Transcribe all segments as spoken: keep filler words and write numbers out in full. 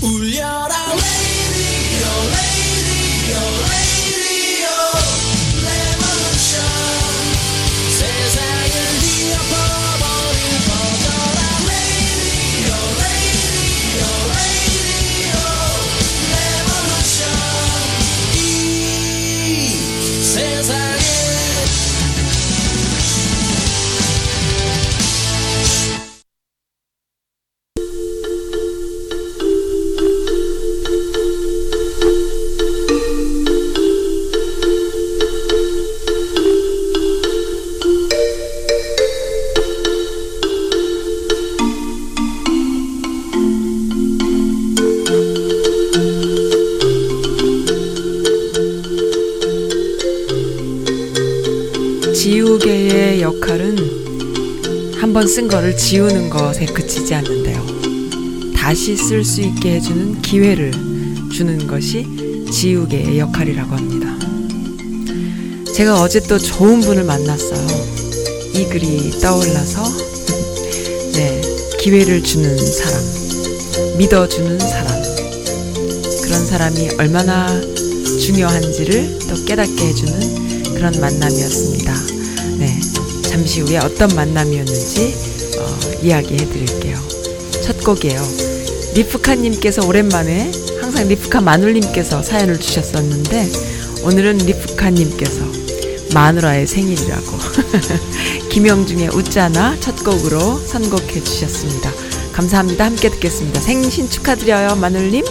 울려라 lady, oh lady, oh lady, oh revolution 세상을 뒤엎어버린 퍼져라 lady, oh lady, oh lady, oh revolution 이 세상에 지우개의 역할은 한번 쓴 거를 지우는 것에 그치지 않는데요. 다시 쓸 수 있게 해주는 기회를 주는 것이 지우개의 역할이라고 합니다. 제가 어제 또 좋은 분을 만났어요. 이 글이 떠올라서 네, 기회를 주는 사람, 믿어주는 사람, 그런 사람이 얼마나 중요한지를 더 깨닫게 해주는 그런 만남이었습니다. 네, 잠시 후에 어떤 만남이었는지 어, 이야기해드릴게요. 첫 곡이에요. 리프카님께서 오랜만에, 항상 리프카 마눌님께서 사연을 주셨었는데 오늘은 리프카님께서 마누라의 생일이라고 김영중의 웃잖아 첫 곡으로 선곡해주셨습니다. 감사합니다. 함께 듣겠습니다. 생신 축하드려요, 마눌님.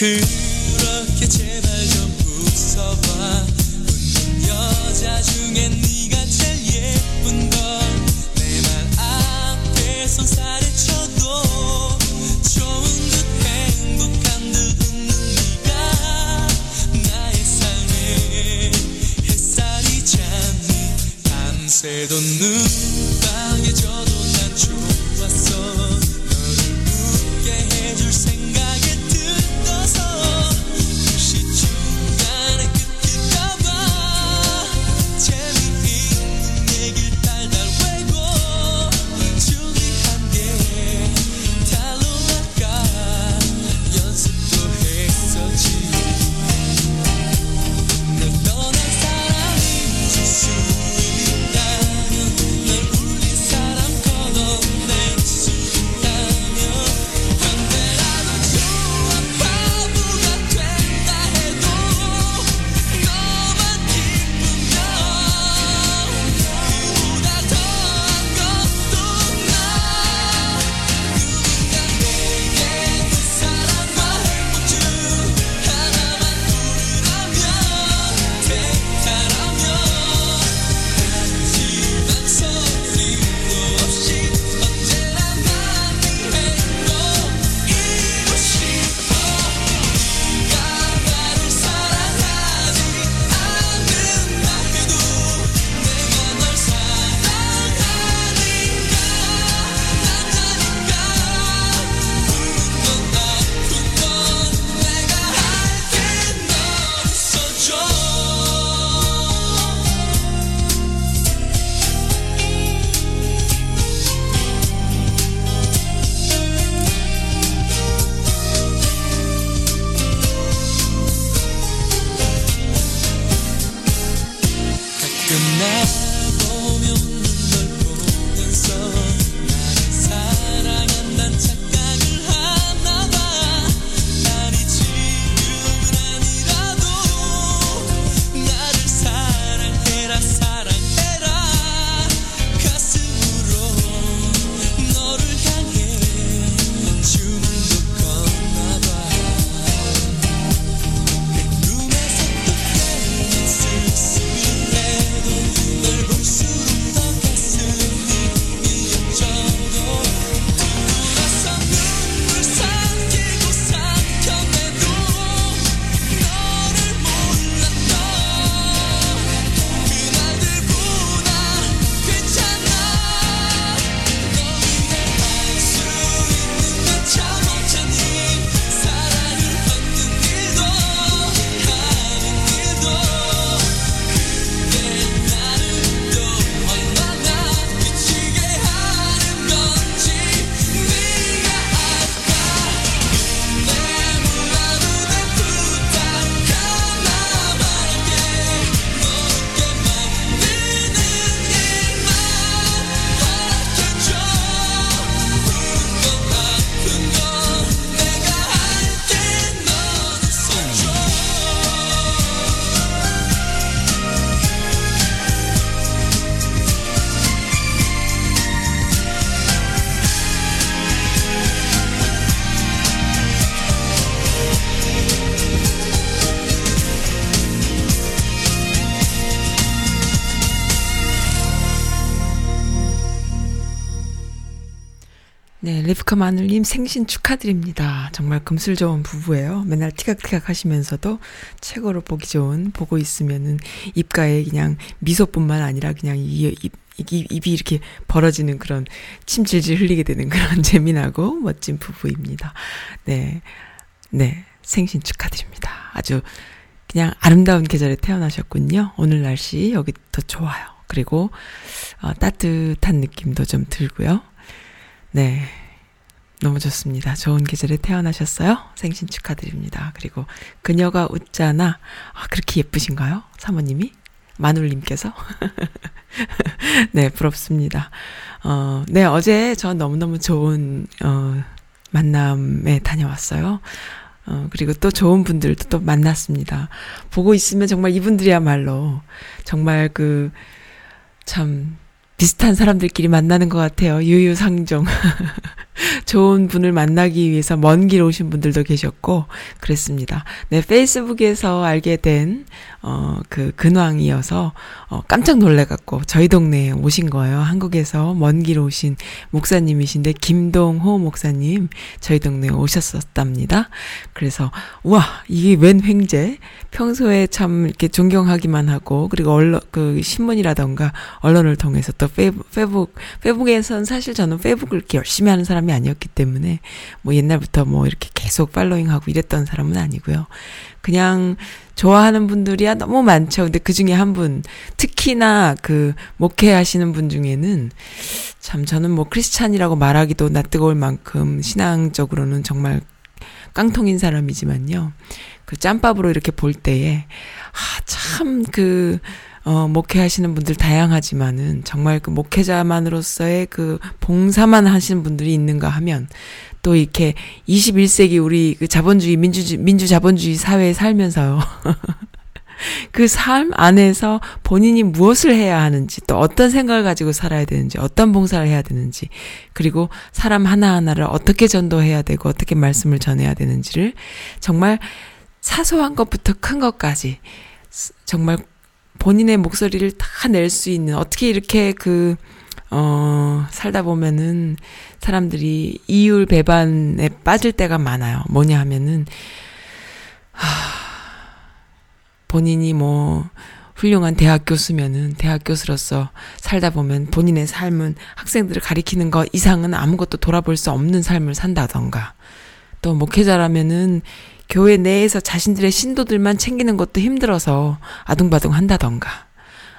그렇게 제발 좀 웃어봐. 웃는 여자 중에 네가 제일 예쁜 걸. 내 말 앞에 손살에 쳐도 좋은 듯 행복한 듯 웃는 네가 나의 삶에 햇살이 잠이 밤새도 눈방에 져도 난 좋았어. 너를 웃게 해줄 생각에 재미있는 얘길 달달 외고 주기 함께 네, 리프카 마눌님 생신 축하드립니다. 정말 금슬 좋은 부부예요. 맨날 티각티각 하시면서도 최고로 보기 좋은, 보고 있으면은 입가에 그냥 미소뿐만 아니라 그냥 이, 입, 입, 입이 이렇게 벌어지는 그런 침질질 흘리게 되는 그런 재미나고 멋진 부부입니다. 네, 네, 생신 축하드립니다. 아주 그냥 아름다운 계절에 태어나셨군요. 오늘 날씨 여기 더 좋아요. 그리고 어, 따뜻한 느낌도 좀 들고요. 네, 너무 좋습니다. 좋은 계절에 태어나셨어요. 생신 축하드립니다. 그리고 그녀가 웃잖아. 아, 그렇게 예쁘신가요? 사모님이? 마눌님께서? 네, 부럽습니다. 어, 네, 어제 저 너무너무 좋은 어, 만남에 다녀왔어요. 어, 그리고 또 좋은 분들도 또 만났습니다. 보고 있으면 정말 이분들이야말로 정말 그 참... 비슷한 사람들끼리 만나는 것 같아요. 유유상종. 좋은 분을 만나기 위해서 먼 길 오신 분들도 계셨고 그랬습니다. 네, 페이스북에서 알게 된 어, 그 근황이어서 어, 깜짝 놀래갖고 저희 동네에 오신 거예요. 한국에서 먼 길 오신 목사님이신데 김동호 목사님 저희 동네에 오셨었답니다. 그래서 우와, 이게 웬 횡재? 평소에 참 이렇게 존경하기만 하고 그리고 언론, 그 신문이라던가 언론을 통해서 또 페이북, 페북, 페북에선 사실 저는 페북을 이렇게 열심히 하는 사람이 아니었기 때문에 뭐 옛날부터 뭐 이렇게 계속 팔로잉하고 이랬던 사람은 아니고요. 그냥 좋아하는 분들이야 너무 많죠. 근데 그 중에 한 분, 특히나 그 목회하시는 분 중에는 참 저는 뭐 크리스찬이라고 말하기도 낯뜨거울 만큼 신앙적으로는 정말 깡통인 사람이지만요. 그 짬밥으로 이렇게 볼 때에 아, 참 그 어, 목회하시는 분들 다양하지만은 정말 그 목회자만으로서의 그 봉사만 하시는 분들이 있는가 하면 또 이렇게 이십일 세기 우리 그 자본주의, 민주, 민주자본주의 사회에 살면서요. 그 삶 안에서 본인이 무엇을 해야 하는지, 또 어떤 생각을 가지고 살아야 되는지, 어떤 봉사를 해야 되는지, 그리고 사람 하나하나를 어떻게 전도해야 되고, 어떻게 말씀을 전해야 되는지를 정말 사소한 것부터 큰 것까지 정말 본인의 목소리를 다 낼 수 있는, 어떻게 이렇게 그, 어, 살다 보면은 사람들이 이율 배반에 빠질 때가 많아요. 뭐냐 하면은, 하, 본인이 뭐, 훌륭한 대학 교수면은 대학 교수로서 살다 보면 본인의 삶은 학생들을 가리키는 것 이상은 아무것도 돌아볼 수 없는 삶을 산다던가, 또 목회자라면은 교회 내에서 자신들의 신도들만 챙기는 것도 힘들어서 아둥바둥 한다던가,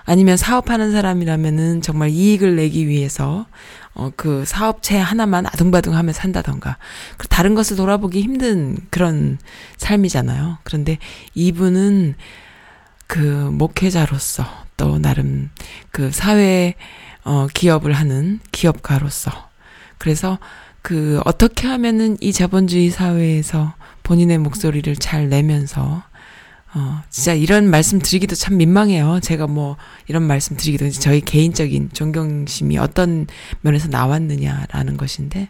아니면 사업하는 사람이라면은 정말 이익을 내기 위해서 어, 그 사업체 하나만 아둥바둥 하며 산다던가, 다른 것을 돌아보기 힘든 그런 삶이잖아요. 그런데 이분은 그 목회자로서 또 나름 그 사회 어, 기업을 하는 기업가로서, 그래서 그 어떻게 하면은 이 자본주의 사회에서 본인의 목소리를 잘 내면서, 어, 진짜 이런 말씀 드리기도 참 민망해요. 제가 뭐 이런 말씀 드리기도 저희 개인적인 존경심이 어떤 면에서 나왔느냐라는 것인데,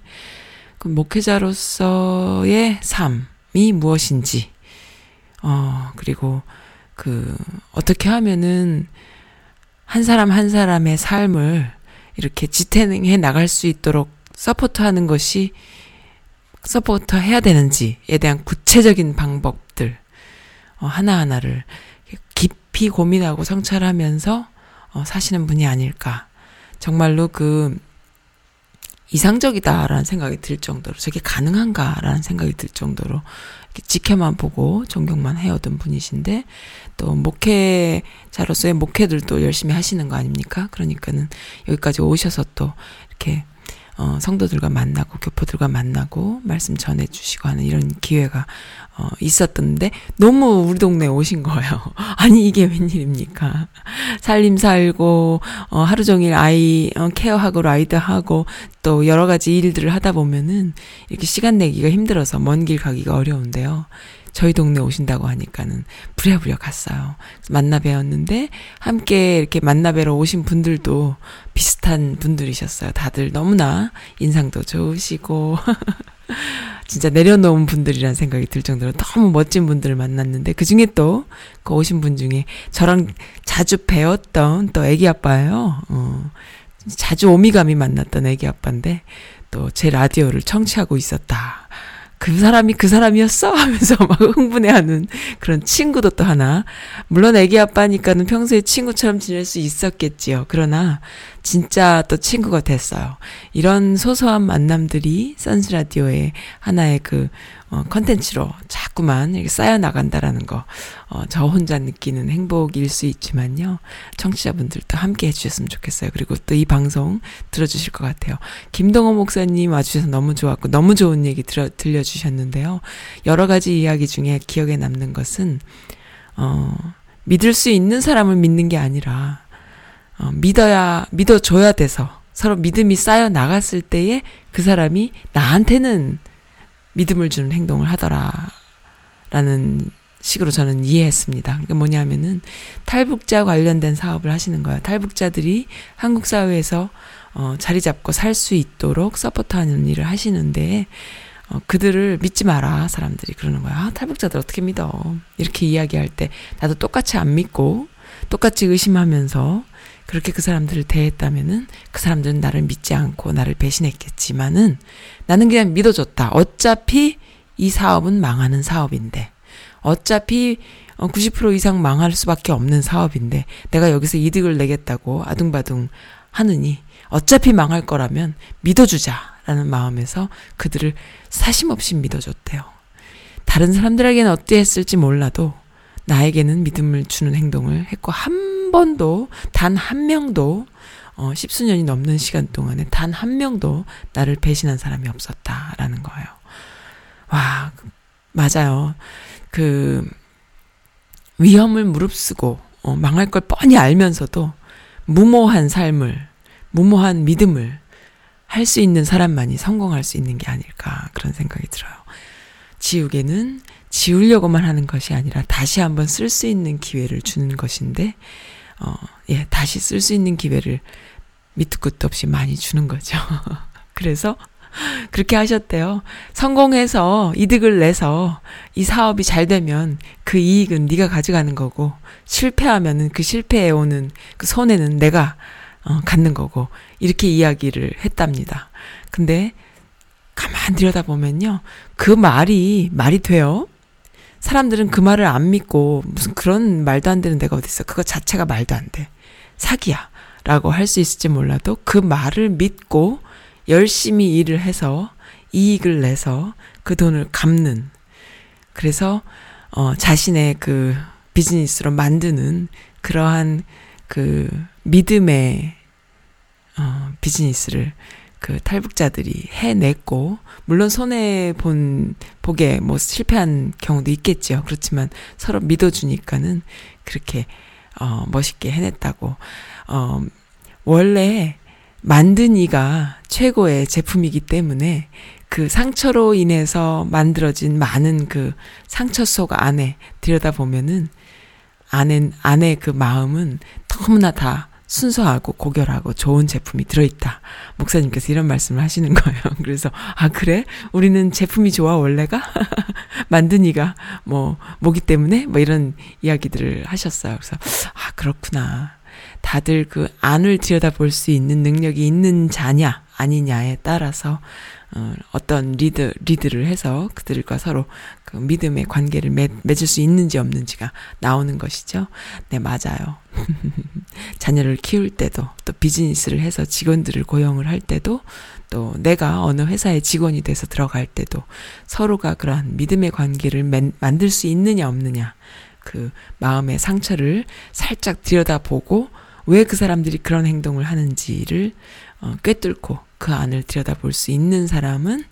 그 목회자로서의 삶이 무엇인지, 어, 그리고 그 어떻게 하면은 한 사람 한 사람의 삶을 이렇게 지탱해 나갈 수 있도록 서포트하는 것이 서포터 해야 되는지에 대한 구체적인 방법들 하나하나를 깊이 고민하고 성찰하면서 사시는 분이 아닐까. 정말로 그 이상적이다라는 생각이 들 정도로, 저게 가능한가라는 생각이 들 정도로 지켜만 보고 존경만 해오던 분이신데, 또 목회자로서의 목회들도 열심히 하시는 거 아닙니까? 그러니까는 여기까지 오셔서 또 이렇게 어, 성도들과 만나고 교포들과 만나고 말씀 전해주시고 하는 이런 기회가 어, 있었던데 너무 우리 동네에 오신 거예요. 아니 이게 웬일입니까? 살림 살고 어, 하루 종일 아이 어, 케어하고 라이드하고 또 여러 가지 일들을 하다 보면은 이렇게 시간 내기가 힘들어서 먼 길 가기가 어려운데요. 저희 동네 오신다고 하니까는 부랴부랴 갔어요. 만나 뵈었는데 함께 이렇게 만나 뵈러 오신 분들도 비슷한 분들이셨어요. 다들 너무나 인상도 좋으시고 진짜 내려놓은 분들이란 생각이 들 정도로 너무 멋진 분들을 만났는데, 그중에 또 그 오신 분 중에 저랑 자주 뵈었던 또 애기 아빠예요. 어, 자주 오미감이 만났던 애기 아빠인데 또 제 라디오를 청취하고 있었다. 그 사람이 그 사람이었어? 하면서 막 흥분해하는 그런 친구도 또 하나. 물론 애기 아빠니까는 평소에 친구처럼 지낼 수 있었겠지요. 그러나 진짜 또 친구가 됐어요. 이런 소소한 만남들이 선즈라디오의 하나의 그 어, 컨텐츠로 자꾸만 이렇게 쌓여나간다라는 거. 어, 저 혼자 느끼는 행복일 수 있지만요. 청취자분들도 함께 해주셨으면 좋겠어요. 그리고 또 이 방송 들어주실 것 같아요. 김동호 목사님 와주셔서 너무 좋았고 너무 좋은 얘기 들어, 들려주셨는데요. 여러 가지 이야기 중에 기억에 남는 것은 어, 믿을 수 있는 사람을 믿는 게 아니라 어, 믿어야, 믿어줘야 돼서 서로 믿음이 쌓여 나갔을 때에 그 사람이 나한테는 믿음을 주는 행동을 하더라라는 식으로 저는 이해했습니다. 그러니까 뭐냐면은 탈북자 관련된 사업을 하시는 거예요. 탈북자들이 한국 사회에서 어, 자리 잡고 살 수 있도록 서포트하는 일을 하시는데 어, 그들을 믿지 마라 사람들이 그러는 거야. 아, 탈북자들 어떻게 믿어? 이렇게 이야기할 때 나도 똑같이 안 믿고 똑같이 의심하면서 그렇게 그 사람들을 대했다면은 그 사람들은 나를 믿지 않고 나를 배신했겠지만은 나는 그냥 믿어줬다. 어차피 이 사업은 망하는 사업인데 어차피 구십 퍼센트 이상 망할 수밖에 없는 사업인데 내가 여기서 이득을 내겠다고 아둥바둥 하느니 어차피 망할 거라면 믿어주자라는 마음에서 그들을 사심없이 믿어줬대요. 다른 사람들에게는 어땠을지 몰라도 나에게는 믿음을 주는 행동을 했고 한 번도 단 한 명도 어, 십수년이 넘는 시간 동안에 단 한 명도 나를 배신한 사람이 없었다라는 거예요. 와, 맞아요. 그 위험을 무릅쓰고 어, 망할 걸 뻔히 알면서도 무모한 삶을 무모한 믿음을 할 수 있는 사람만이 성공할 수 있는 게 아닐까 그런 생각이 들어요. 지우개는 지우려고만 하는 것이 아니라 다시 한번 쓸 수 있는 기회를 주는 것인데 어, 예, 다시 쓸 수 있는 기회를 밑도 끝도 없이 많이 주는 거죠. 그래서 그렇게 하셨대요. 성공해서 이득을 내서 이 사업이 잘 되면 그 이익은 네가 가져가는 거고 실패하면은 그 실패에 오는 그 손해는 내가 어, 갖는 거고 이렇게 이야기를 했답니다. 근데 가만 들여다보면요. 그 말이 말이 돼요. 사람들은 그 말을 안 믿고 무슨 그런 말도 안 되는 데가 어딨어. 그거 자체가 말도 안 돼. 사기야. 라고 할 수 있을지 몰라도 그 말을 믿고 열심히 일을 해서 이익을 내서 그 돈을 갚는 그래서 어, 자신의 그 비즈니스로 만드는 그러한 그 믿음의 어, 비즈니스를 그 탈북자들이 해냈고 물론 손해 본 보게 뭐 실패한 경우도 있겠지요. 그렇지만 서로 믿어주니까는 그렇게 어 멋있게 해냈다고. 어 원래 만든 이가 최고의 제품이기 때문에 그 상처로 인해서 만들어진 많은 그 상처 속 안에 들여다보면은 안에 안에 그 마음은 너무나 다 순수하고 고결하고 좋은 제품이 들어있다. 목사님께서 이런 말씀을 하시는 거예요. 그래서 아 그래? 우리는 제품이 좋아 원래가? 만든 이가 뭐 뭐기 때문에? 뭐 이런 이야기들을 하셨어요. 그래서 아 그렇구나. 다들 그 안을 들여다볼 수 있는 능력이 있는 자냐 아니냐에 따라서 어, 어떤 리드, 리드를 해서 그들과 서로 그 믿음의 관계를 맺, 맺을 수 있는지 없는지가 나오는 것이죠. 네, 맞아요. 자녀를 키울 때도 또 비즈니스를 해서 직원들을 고용을 할 때도 또 내가 어느 회사의 직원이 돼서 들어갈 때도 서로가 그러한 믿음의 관계를 맨, 만들 수 있느냐 없느냐 그 마음의 상처를 살짝 들여다보고 왜 그 사람들이 그런 행동을 하는지를 어, 꿰뚫고 그 안을 들여다볼 수 있는 사람은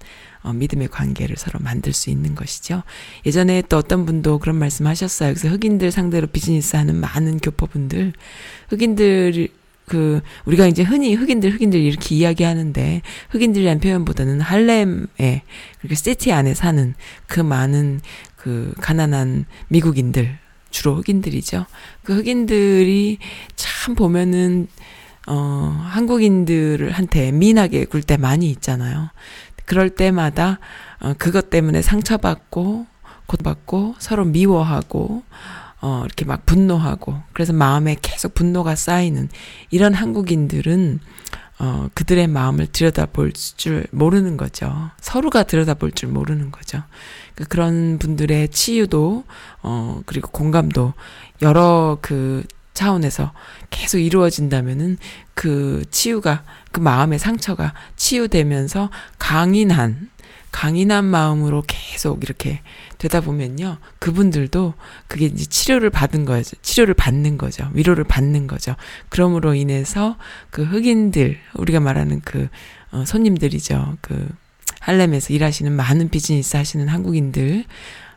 어, 믿음의 관계를 서로 만들 수 있는 것이죠. 예전에 또 어떤 분도 그런 말씀 하셨어요. 그래서 흑인들 상대로 비즈니스 하는 많은 교포분들, 흑인들, 그, 우리가 이제 흔히 흑인들, 흑인들 이렇게 이야기하는데, 흑인들이란 표현보다는 할렘에, 그렇게 시티 안에 사는 그 많은 그 가난한 미국인들, 주로 흑인들이죠. 그 흑인들이 참 보면은, 어, 한국인들한테 미인하게 굴 때 많이 있잖아요. 그럴 때마다, 어, 그것 때문에 상처받고, 고통받고, 서로 미워하고, 어, 이렇게 막 분노하고, 그래서 마음에 계속 분노가 쌓이는 이런 한국인들은, 어, 그들의 마음을 들여다볼 줄 모르는 거죠. 서로가 들여다볼 줄 모르는 거죠. 그러니까 그런 분들의 치유도 어, 그리고 공감도 여러 그 차원에서 계속 이루어진다면은 그 치유가, 그 마음의 상처가 치유되면서 강인한 강인한 마음으로 계속 이렇게 되다 보면요, 그분들도 그게 이제 치료를 받은 거죠. 치료를 받는 거죠. 위로를 받는 거죠. 그러므로 인해서 그 흑인들, 우리가 말하는 그 어, 손님들이죠. 그 할렘에서 일하시는 많은 비즈니스 하시는 한국인들,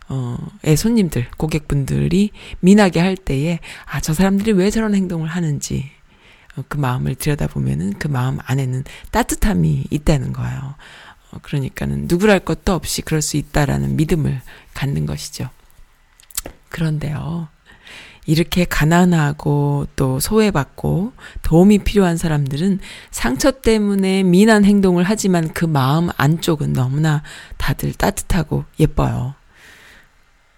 어의 손님들, 고객분들이 민하게 할 때에 아, 저 사람들이 왜 저런 행동을 하는지 어, 그 마음을 들여다보면은 그 마음 안에는 따뜻함이 있다는 거예요. 그러니까는 누구랄 것도 없이 그럴 수 있다라는 믿음을 갖는 것이죠. 그런데요, 이렇게 가난하고 또 소외받고 도움이 필요한 사람들은 상처 때문에 미난 행동을 하지만 그 마음 안쪽은 너무나 다들 따뜻하고 예뻐요.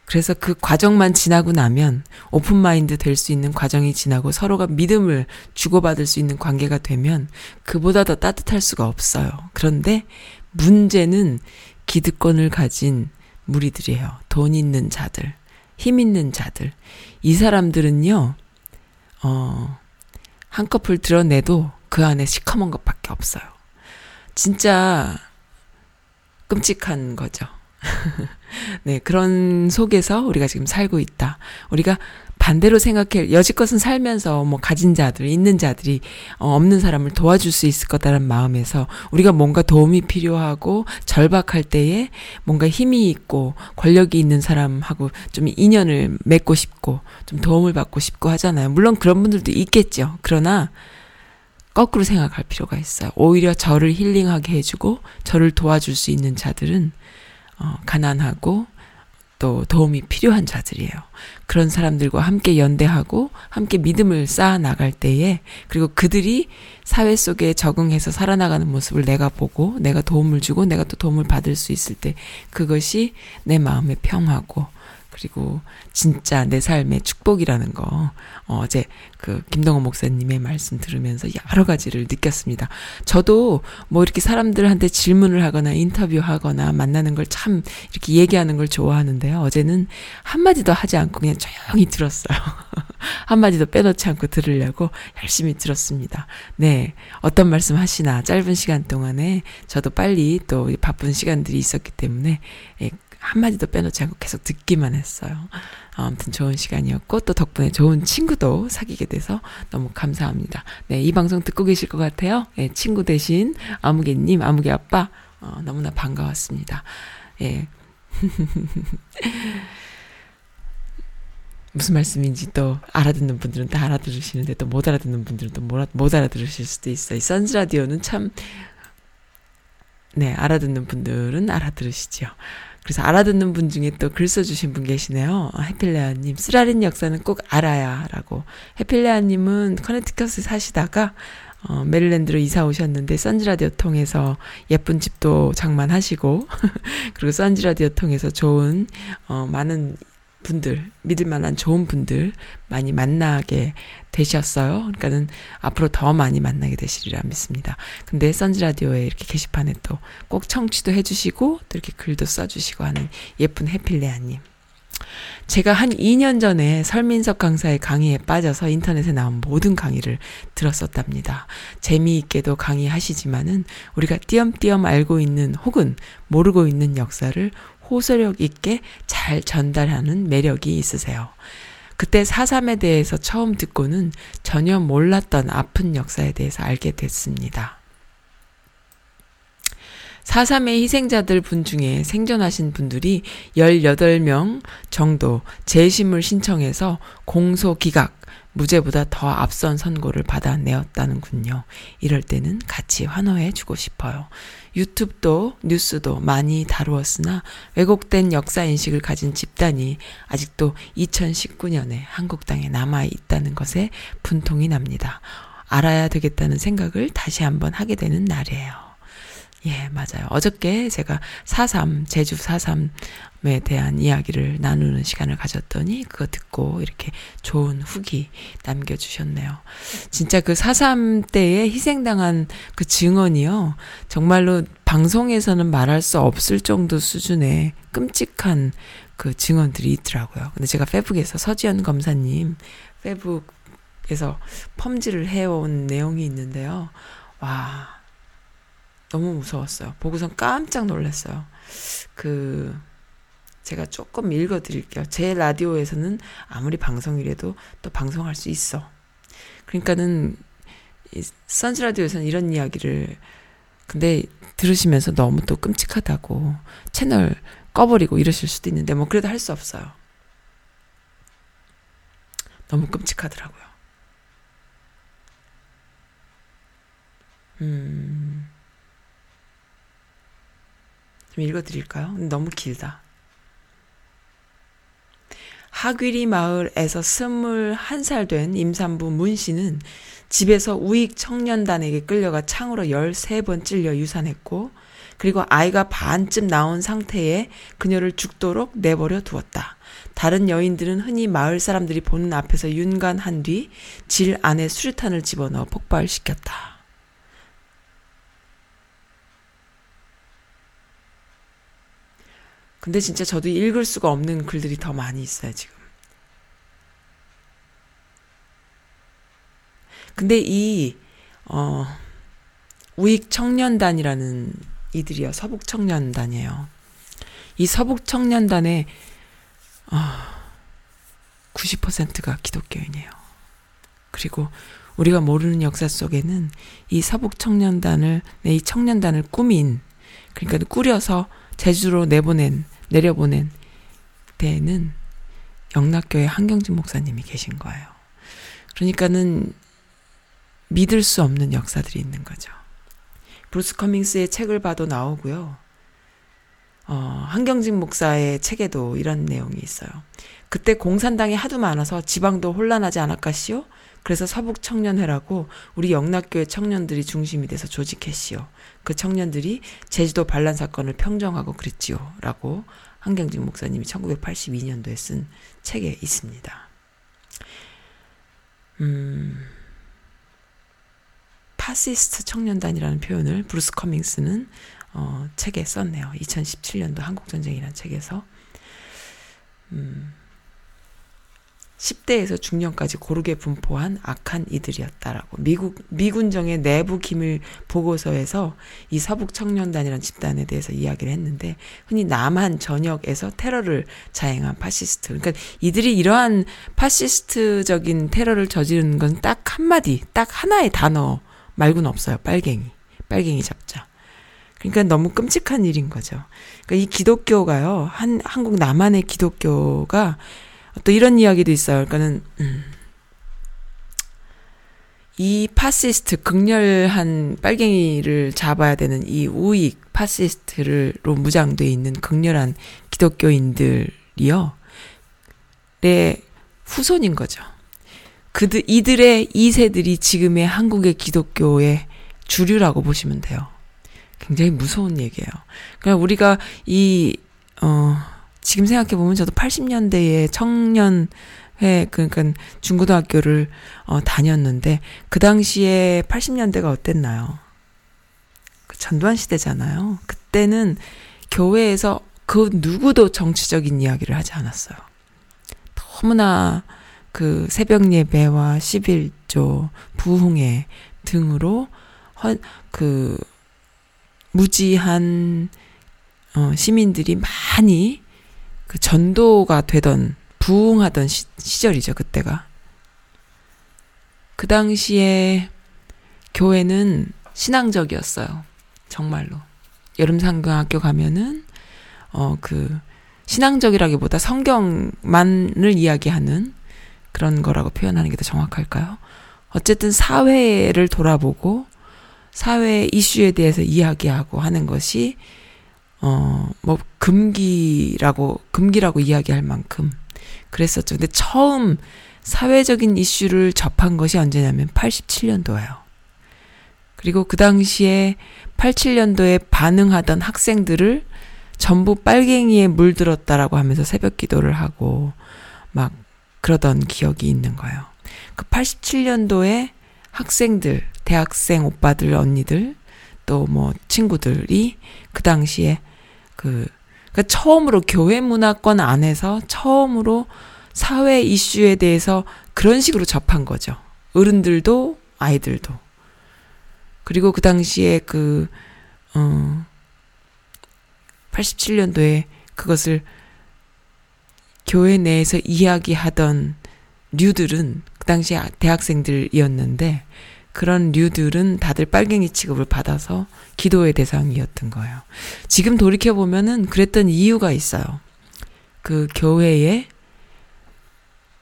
그래서 그 과정만 지나고 나면 오픈마인드 될 수 있는 과정이 지나고 서로가 믿음을 주고받을 수 있는 관계가 되면 그보다 더 따뜻할 수가 없어요. 그런데 문제는 기득권을 가진 무리들이에요. 돈 있는 자들, 힘 있는 자들. 이 사람들은요, 어, 한 커플 드러내도 그 안에 시커먼 것밖에 없어요. 진짜 끔찍한 거죠. 네, 그런 속에서 우리가 지금 살고 있다. 우리가 반대로 생각해, 여지껏은 살면서 뭐 가진 자들, 있는 자들이 어, 없는 사람을 도와줄 수 있을 거다라는 마음에서 우리가 뭔가 도움이 필요하고 절박할 때에 뭔가 힘이 있고 권력이 있는 사람하고 좀 인연을 맺고 싶고 좀 도움을 받고 싶고 하잖아요. 물론 그런 분들도 있겠죠. 그러나 거꾸로 생각할 필요가 있어요. 오히려 저를 힐링하게 해주고 저를 도와줄 수 있는 자들은 어, 가난하고 또 도움이 필요한 자들이에요. 그런 사람들과 함께 연대하고 함께 믿음을 쌓아 나갈 때에, 그리고 그들이 사회 속에 적응해서 살아나가는 모습을 내가 보고 내가 도움을 주고 내가 또 도움을 받을 수 있을 때, 그것이 내 마음의 평화고 그리고 진짜 내 삶의 축복이라는 거, 어제 그 김동호 목사님의 말씀 들으면서 여러 가지를 느꼈습니다. 저도 뭐 이렇게 사람들한테 질문을 하거나 인터뷰하거나 만나는 걸 참 이렇게 얘기하는 걸 좋아하는데요. 어제는 한마디도 하지 않고 그냥 조용히 들었어요. 한마디도 빼놓지 않고 들으려고 열심히 들었습니다. 네, 어떤 말씀 하시나 짧은 시간 동안에 저도 빨리 또 바쁜 시간들이 있었기 때문에 예, 한마디도 빼놓지 않고 계속 듣기만 했어요. 아무튼 좋은 시간이었고 또 덕분에 좋은 친구도 사귀게 돼서 너무 감사합니다. 네, 이 방송 듣고 계실 것 같아요. 예, 친구 대신 아무개님, 아무개 아빠 어, 너무나 반가웠습니다. 예. 무슨 말씀인지 또 알아듣는 분들은 다 알아들으시는데 또 못 알아듣는 분들은 또 못 알아들으실 수도 있어요. 이 선즈라디오는 참, 네, 알아듣는 분들은 알아들으시죠. 그래서 알아듣는 분 중에 또 글 써주신 분 계시네요. 아, 해필레아님, 쓰라린 역사는 꼭 알아야 라고. 해필레아님은 커네티컷에 사시다가 어, 메릴랜드로 이사 오셨는데 선지라디오 통해서 예쁜 집도 장만하시고 그리고 선지라디오 통해서 좋은 어, 많은 분들, 믿을 만한 좋은 분들 많이 만나게 되셨어요. 그러니까는 앞으로 더 많이 만나게 되시리라 믿습니다. 근데 선즈라디오에 이렇게 게시판에 또 꼭 청취도 해주시고 또 이렇게 글도 써주시고 하는 예쁜 해필레아님. 제가 한 이 년 전에 설민석 강사의 강의에 빠져서 인터넷에 나온 모든 강의를 들었었답니다. 재미있게도 강의하시지만은 우리가 띄엄띄엄 알고 있는 혹은 모르고 있는 역사를 호소력 있게 잘 전달하는 매력이 있으세요. 그때 사 삼에 대해서 처음 듣고는 전혀 몰랐던 아픈 역사에 대해서 알게 됐습니다. 사 삼의 희생자들 분 중에 생존하신 분들이 열여덟 명 정도 재심을 신청해서 공소 기각, 무죄보다 더 앞선 선고를 받아내었다는군요. 이럴 때는 같이 환호해 주고 싶어요. 유튜브도 뉴스도 많이 다루었으나 왜곡된 역사인식을 가진 집단이 아직도 이천십구 년에 한국 땅에 남아있다는 것에 분통이 납니다. 알아야 되겠다는 생각을 다시 한번 하게 되는 날이에요. 예, 맞아요. 어저께 제가 사삼, 제주 사삼에 대한 이야기를 나누는 시간을 가졌더니 그거 듣고 이렇게 좋은 후기 남겨주셨네요. 진짜 그 사삼 때에 희생당한 그 증언이요. 정말로 방송에서는 말할 수 없을 정도 수준의 끔찍한 그 증언들이 있더라고요. 근데 제가 페북에서 서지현 검사님 페북에서 펌질을 해온 내용이 있는데요. 와, 너무 무서웠어요. 보고선 깜짝 놀랐어요. 그 제가 조금 읽어드릴게요. 제 라디오에서는 아무리 방송이라도 또 방송할 수 있어. 그러니까는 이 선지 라디오에서는 이런 이야기를 근데 들으시면서 너무 또 끔찍하다고 채널 꺼버리고 이러실 수도 있는데 뭐 그래도 할 수 없어요. 너무 끔찍하더라고요. 음... 좀 읽어드릴까요? 너무 길다. 하귀리 마을에서 스물한 살 된 임산부 문 씨는 집에서 우익 청년단에게 끌려가 창으로 열세 번 찔려 유산했고 그리고 아이가 반쯤 나온 상태에 그녀를 죽도록 내버려 두었다. 다른 여인들은 흔히 마을 사람들이 보는 앞에서 윤관한 뒤 질 안에 수류탄을 집어넣어 폭발시켰다. 근데 진짜 저도 읽을 수가 없는 글들이 더 많이 있어요, 지금. 근데 이, 어, 우익 청년단이라는 이들이요, 서북 청년단이에요. 이 서북 청년단의, 어, 구십 퍼센트가 기독교인이에요. 그리고 우리가 모르는 역사 속에는 이 서북 청년단을, 이 청년단을 꾸민, 그러니까 꾸려서 제주로 내보낸, 내려보낸 때에는 영락교회 한경진 목사님이 계신 거예요. 그러니까는 믿을 수 없는 역사들이 있는 거죠. 브루스 커밍스의 책을 봐도 나오고요. 어, 한경진 목사의 책에도 이런 내용이 있어요. 그때 공산당이 하도 많아서 지방도 혼란하지 않았겠시오? 그래서 서북청년회라고 우리 영락교회 청년들이 중심이 돼서 조직했시오. 그 청년들이 제주도 반란 사건을 평정하고 그랬지요. 라고 한경진 목사님이 천구백팔십이 년도에 쓴 책에 있습니다. 음, 파시스트 청년단이라는 표현을 브루스 커밍스는 어, 책에 썼네요. 이천십칠 년도 한국전쟁이라는 책에서. 음, 십 대에서 중년까지 고르게 분포한 악한 이들이었다라고. 미국, 미군정의 내부 기밀 보고서에서 이 서북 청년단이라는 집단에 대해서 이야기를 했는데, 흔히 남한 전역에서 테러를 자행한 파시스트. 그러니까 이들이 이러한 파시스트적인 테러를 저지르는 건 딱 한마디, 딱 하나의 단어 말고는 없어요. 빨갱이. 빨갱이 잡자. 그러니까 너무 끔찍한 일인 거죠. 그러니까 이 기독교가요, 한, 한국 남한의 기독교가 또 이런 이야기도 있어요. 그러니까는, 음, 이 파시스트, 극렬한 빨갱이를 잡아야 되는 이 우익 파시스트로 무장되어 있는 극렬한 기독교인들이요, 네, 후손인 거죠. 그들, 이들의 이 세들이 지금의 한국의 기독교의 주류라고 보시면 돼요. 굉장히 무서운 얘기예요. 그냥 우리가 이, 어, 지금 생각해보면 저도 팔십 년대에 청년회, 그러니까 중고등학교를 어, 다녔는데, 그 당시에 팔십 년대가 어땠나요? 그 전두환 시대잖아요. 그때는 교회에서 그 누구도 정치적인 이야기를 하지 않았어요. 너무나 그 새벽 예배와 십일조, 부흥회 등으로 헌, 그 무지한 어, 시민들이 많이 그 전도가 되던, 부흥하던 시, 시절이죠, 그때가. 그 당시에 교회는 신앙적이었어요. 정말로. 여름상교학교 가면은, 어, 그, 신앙적이라기보다 성경만을 이야기하는 그런 거라고 표현하는 게 더 정확할까요? 어쨌든 사회를 돌아보고, 사회 이슈에 대해서 이야기하고 하는 것이, 어, 뭐, 금기라고, 금기라고 이야기할 만큼 그랬었죠. 근데 처음 사회적인 이슈를 접한 것이 언제냐면 팔십칠 년도예요. 그리고 그 당시에 팔십칠년도에 반응하던 학생들을 전부 빨갱이에 물들었다라고 하면서 새벽 기도를 하고 막 그러던 기억이 있는 거예요. 그 팔십칠년도에 학생들, 대학생 오빠들, 언니들, 또 뭐 친구들이 그 당시에 그, 그러니까 처음으로 교회 문화권 안에서 처음으로 사회 이슈에 대해서 그런 식으로 접한 거죠. 어른들도 아이들도. 그리고 그 당시에 그, 어, 팔십칠년도에 그것을 교회 내에서 이야기하던 류들은 그 당시에 대학생들이었는데 그런 류들은 다들 빨갱이 취급을 받아서 기도의 대상이었던 거예요. 지금 돌이켜보면은 그랬던 이유가 있어요. 그 교회의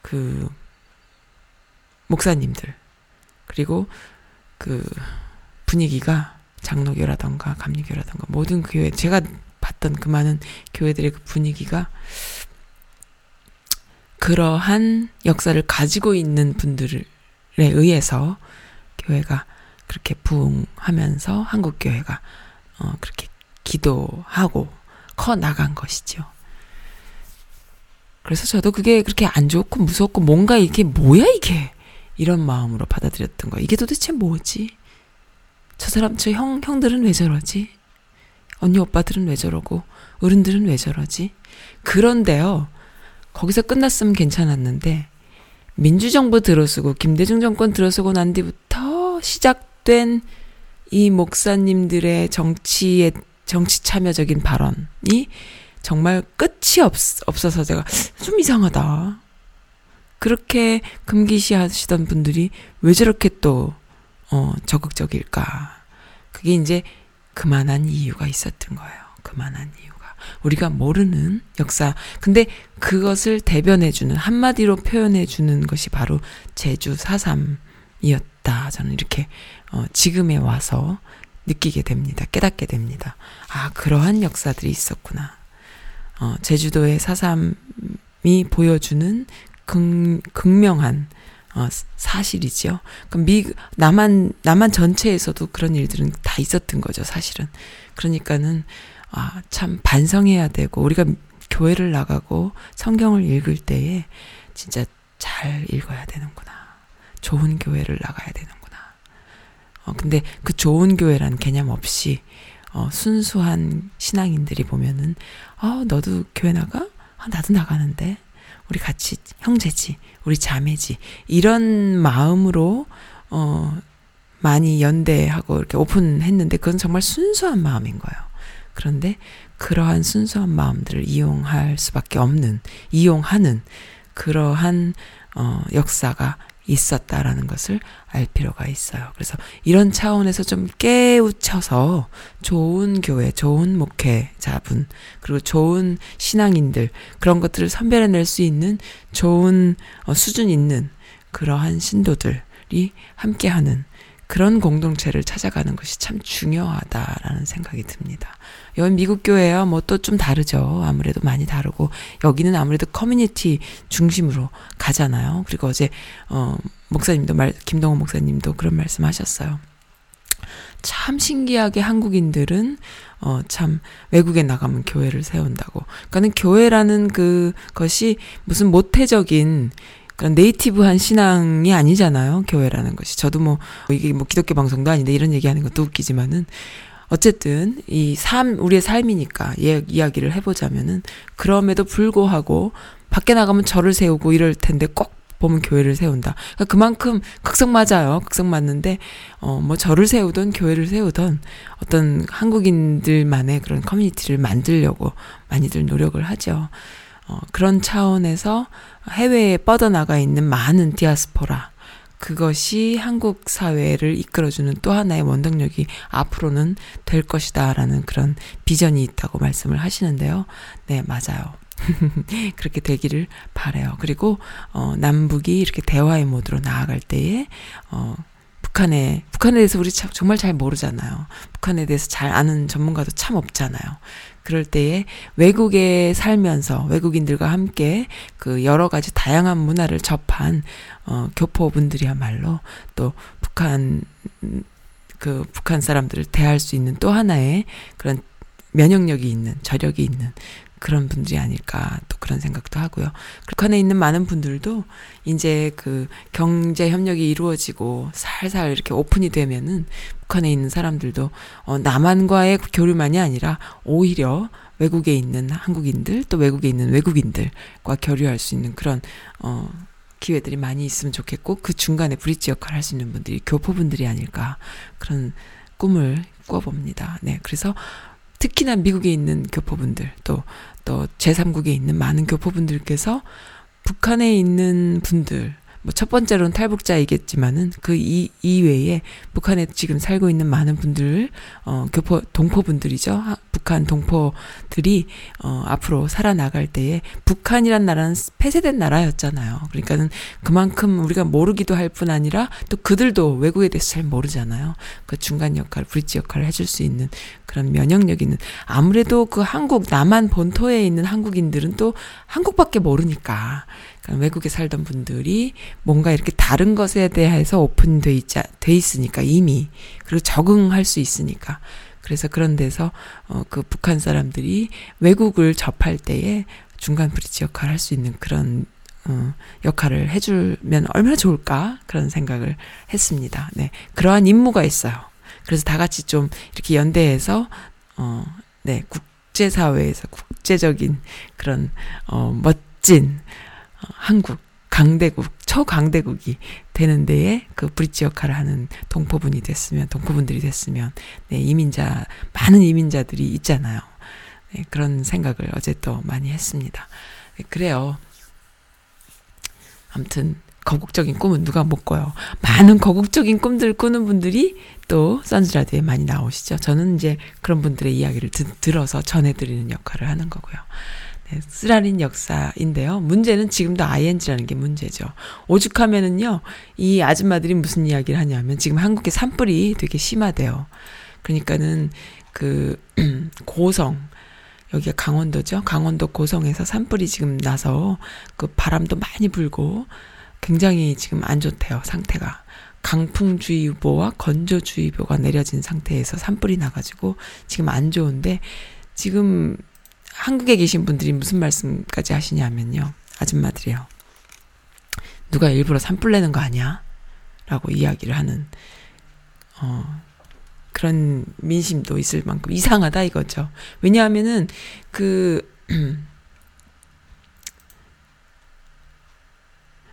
그 목사님들 그리고 그 분위기가 장로교라던가 감리교라던가 모든 교회 제가 봤던 그 많은 교회들의 그 분위기가 그러한 역사를 가지고 있는 분들에 의해서 교회가 그렇게 부흥하면서 한국 교회가 어 그렇게 기도하고 커 나간 것이죠. 그래서 저도 그게 그렇게 안 좋고 무섭고 뭔가 이게 뭐야 이게 이런 마음으로 받아들였던 거. 이게 도대체 뭐지? 저 사람 저 형 형들은 왜 저러지? 언니 오빠들은 왜 저러고 어른들은 왜 저러지? 그런데요. 거기서 끝났으면 괜찮았는데 민주정부 들어서고 김대중 정권 들어서고 난 뒤부터 시작된 이 목사님들의 정치의 정치 참여적인 발언이 정말 끝이 없, 없어서 제가 좀 이상하다. 그렇게 금기시 하시던 분들이 왜 저렇게 또 어, 적극적일까. 그게 이제 그만한 이유가 있었던 거예요. 그만한 이유. 우리가 모르는 역사. 근데 그것을 대변해주는 한마디로 표현해주는 것이 바로 제주 사 삼이었다. 저는 이렇게 어, 지금에 와서 느끼게 됩니다. 깨닫게 됩니다. 아 그러한 역사들이 있었구나. 어, 제주도의 사 삼이 보여주는 극, 극명한 어, 사실이지요. 그럼 미, 남한, 남한 전체에서도 그런 일들은 다 있었던 거죠. 사실은. 그러니까는 아, 참 반성해야 되고 우리가 교회를 나가고 성경을 읽을 때에 진짜 잘 읽어야 되는구나. 좋은 교회를 나가야 되는구나. 어, 근데 그 좋은 교회란 개념 없이 어, 순수한 신앙인들이 보면은 아, 너도 교회 나가? 아, 나도 나가는데. 우리 같이 형제지. 우리 자매지. 이런 마음으로 어, 많이 연대하고 이렇게 오픈했는데 그건 정말 순수한 마음인 거예요. 그런데 그러한 순수한 마음들을 이용할 수밖에 없는, 이용하는 그러한 어, 역사가 있었다라는 것을 알 필요가 있어요. 그래서 이런 차원에서 좀 깨우쳐서 좋은 교회, 좋은 목회자분, 그리고 좋은 신앙인들 그런 것들을 선별해낼 수 있는 좋은 어, 수준 있는 그러한 신도들이 함께하는 그런 공동체를 찾아가는 것이 참 중요하다라는 생각이 듭니다. 여기 미국 교회야 뭐 또 좀 다르죠. 아무래도 많이 다르고 여기는 아무래도 커뮤니티 중심으로 가잖아요. 그리고 어제 어 목사님도 말 김동호 목사님도 그런 말씀하셨어요. 참 신기하게 한국인들은 어 참 외국에 나가면 교회를 세운다고. 그러니까는 교회라는 그 것이 무슨 모태적인 그런 네이티브한 신앙이 아니잖아요. 교회라는 것이. 저도 뭐 이게 뭐 기독교 방송도 아닌데 이런 얘기하는 것도 웃기지만은 어쨌든 이 삶 우리의 삶이니까 예, 이야기를 해보자면은 그럼에도 불구하고 밖에 나가면 절을 세우고 이럴 텐데 꼭 보면 교회를 세운다. 그러니까 그만큼 극성 맞아요. 극성 맞는데 어 뭐 절을 세우던 교회를 세우던 어떤 한국인들만의 그런 커뮤니티를 만들려고 많이들 노력을 하죠. 어, 그런 차원에서 해외에 뻗어나가 있는 많은 디아스포라 그것이 한국 사회를 이끌어주는 또 하나의 원동력이 앞으로는 될 것이다 라는 그런 비전이 있다고 말씀을 하시는데요. 네 맞아요. 그렇게 되기를 바라요. 그리고 어, 남북이 이렇게 대화의 모드로 나아갈 때에 어, 북한에 북한에 대해서 우리 참, 정말 잘 모르잖아요. 북한에 대해서 잘 아는 전문가도 참 없잖아요. 그럴 때에 외국에 살면서 외국인들과 함께 그 여러 가지 다양한 문화를 접한 어, 교포분들이야말로 또 북한 그 북한 사람들을 대할 수 있는 또 하나의 그런 면역력이 있는, 저력이 있는 그런 분들이 아닐까 또 그런 생각도 하고요. 북한에 있는 많은 분들도 이제 그 경제 협력이 이루어지고 살살 이렇게 오픈이 되면은 북한에 있는 사람들도 어, 남한과의 교류만이 아니라 오히려 외국에 있는 한국인들 또 외국에 있는 외국인들과 교류할 수 있는 그런 어 기회들이 많이 있으면 좋겠고, 그 중간에 브릿지 역할을 할 수 있는 분들이 교포분들이 아닐까 그런 꿈을 꿔봅니다. 네, 그래서 특히나 미국에 있는 교포분들 또, 또 제삼국에 있는 많은 교포분들께서 북한에 있는 분들, 뭐 첫 번째로는 탈북자이겠지만은 그 이, 이외에 북한에 지금 살고 있는 많은 분들, 어, 교포, 동포분들이죠. 하, 북한 동포들이, 어, 앞으로 살아나갈 때에 북한이란 나라는 폐쇄된 나라였잖아요. 그러니까는 그만큼 우리가 모르기도 할 뿐 아니라 또 그들도 외국에 대해서 잘 모르잖아요. 그 중간 역할, 브릿지 역할을 해줄 수 있는 그런 면역력 있는, 아무래도 그 한국, 남한 본토에 있는 한국인들은 또 한국밖에 모르니까. 외국에 살던 분들이 뭔가 이렇게 다른 것에 대해서 오픈돼 있자, 돼 있으니까 이미. 그리고 적응할 수 있으니까. 그래서 그런 데서, 어, 그 북한 사람들이 외국을 접할 때에 중간 브릿지 역할을 할 수 있는 그런, 어, 역할을 해주면 얼마나 좋을까? 그런 생각을 했습니다. 네. 그러한 임무가 있어요. 그래서 다 같이 좀 이렇게 연대해서, 어, 네. 국제사회에서 국제적인 그런, 어, 멋진, 한국, 강대국, 초강대국이 되는 데에 그 브릿지 역할을 하는 동포분이 됐으면, 동포분들이 됐으면, 네, 이민자, 많은 이민자들이 있잖아요. 네, 그런 생각을 어제 또 많이 했습니다. 네, 그래요. 아무튼, 거국적인 꿈은 누가 못 꿔요. 많은 거국적인 꿈들을 꾸는 분들이 또 선즈라디오에 많이 나오시죠. 저는 이제 그런 분들의 이야기를 드, 들어서 전해드리는 역할을 하는 거고요. 네, 쓰라린 역사인데요. 문제는 지금도 아이엔지라는 게 문제죠. 오죽하면은요, 이 아줌마들이 무슨 이야기를 하냐면 지금 한국의 산불이 되게 심하대요. 그러니까는 그 고성, 여기가 강원도죠. 강원도 고성에서 산불이 지금 나서 그 바람도 많이 불고 굉장히 지금 안 좋대요, 상태가. 강풍주의보와 건조주의보가 내려진 상태에서 산불이 나가지고 지금 안 좋은데, 지금 한국에 계신 분들이 무슨 말씀까지 하시냐면요. 아줌마들이요. 누가 일부러 산불 내는 거 아니야? 라고 이야기를 하는, 어, 그런 민심도 있을 만큼 이상하다 이거죠. 왜냐하면은, 그,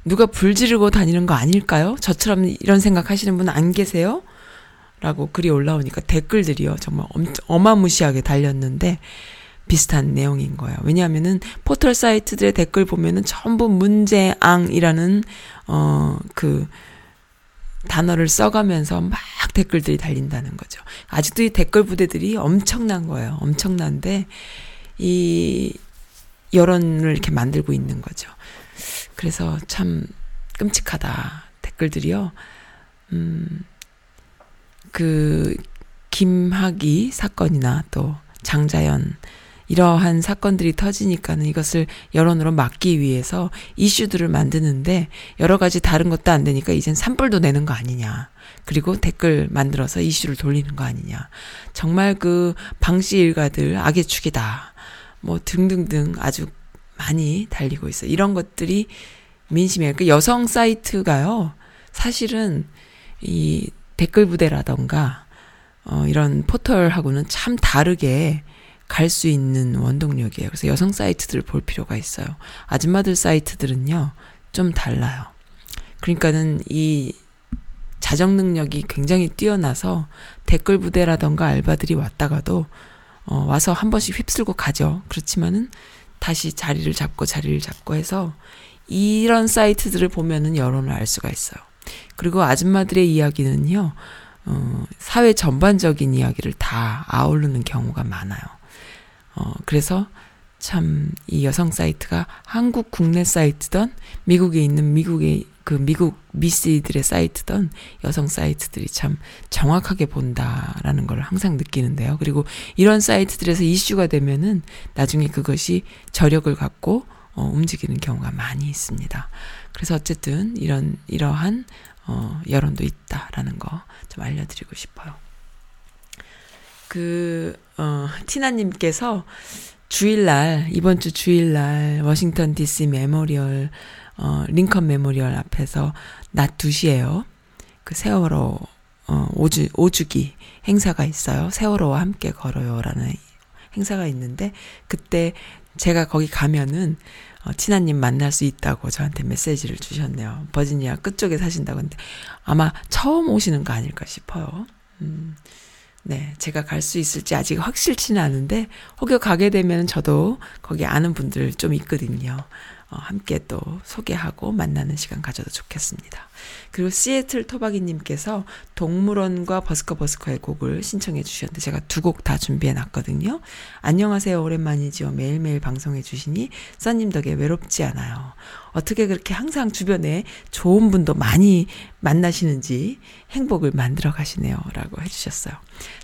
누가 불 지르고 다니는 거 아닐까요? 저처럼 이런 생각 하시는 분 안 계세요? 라고 글이 올라오니까 댓글들이요. 정말 어마무시하게 달렸는데, 비슷한 내용인 거예요. 왜냐하면은 포털 사이트들의 댓글 보면은 전부 문제앙이라는 어 그 단어를 써가면서 막 댓글들이 달린다는 거죠. 아직도 이 댓글 부대들이 엄청난 거예요. 엄청난데 이 여론을 이렇게 만들고 있는 거죠. 그래서 참 끔찍하다. 댓글들이요. 음 그 김학의 사건이나 또 장자연 이러한 사건들이 터지니까는 이것을 여론으로 막기 위해서 이슈들을 만드는데 여러 가지 다른 것도 안 되니까 이젠 산불도 내는 거 아니냐. 그리고 댓글 만들어서 이슈를 돌리는 거 아니냐. 정말 그 방씨 일가들 악의 축이다. 뭐 등등등 아주 많이 달리고 있어. 이런 것들이 민심이에요. 그 여성 사이트가요. 사실은 이 댓글 부대라던가 어 이런 포털하고는 참 다르게 갈 수 있는 원동력이에요. 그래서 여성 사이트들을 볼 필요가 있어요. 아줌마들 사이트들은요, 좀 달라요. 그러니까는 이 자정 능력이 굉장히 뛰어나서 댓글 부대라던가 알바들이 왔다가도, 어, 와서 한 번씩 휩쓸고 가죠. 그렇지만은 다시 자리를 잡고 자리를 잡고 해서 이런 사이트들을 보면은 여론을 알 수가 있어요. 그리고 아줌마들의 이야기는요, 어, 사회 전반적인 이야기를 다 아우르는 경우가 많아요. 어, 그래서 참 이 여성 사이트가 한국 국내 사이트든 미국에 있는 미국의 그 미국 미씨들의 사이트든 여성 사이트들이 참 정확하게 본다라는 걸 항상 느끼는데요. 그리고 이런 사이트들에서 이슈가 되면은 나중에 그것이 저력을 갖고 어, 움직이는 경우가 많이 있습니다. 그래서 어쨌든 이런 이러한 어, 여론도 있다라는 거 좀 알려드리고 싶어요. 그 어, 티나님께서 주일날, 이번 주 주일날 워싱턴 디씨 메모리얼, 어, 링컨 메모리얼 앞에서 낮 두 시에요. 그 세월호 어, 오 주, 오 주기 행사가 있어요. 세월호와 함께 걸어요라는 행사가 있는데, 그때 제가 거기 가면은 어, 친아님 만날 수 있다고 저한테 메시지를 주셨네요. 버지니아 끝쪽에 사신다고 했는데 아마 처음 오시는 거 아닐까 싶어요. 음, 네, 제가 갈 수 있을지 아직 확실치는 않은데 혹여 가게 되면 저도 거기 아는 분들 좀 있거든요. 어, 함께 또 소개하고 만나는 시간 가져도 좋겠습니다. 그리고 시애틀 토박이님께서 동물원과 버스커버스커의 곡을 신청해 주셨는데 제가 두 곡 다 준비해 놨거든요. 안녕하세요, 오랜만이지요. 매일매일 방송해 주시니 써님 덕에 외롭지 않아요. 어떻게 그렇게 항상 주변에 좋은 분도 많이 만나시는지 행복을 만들어 가시네요 라고 해주셨어요.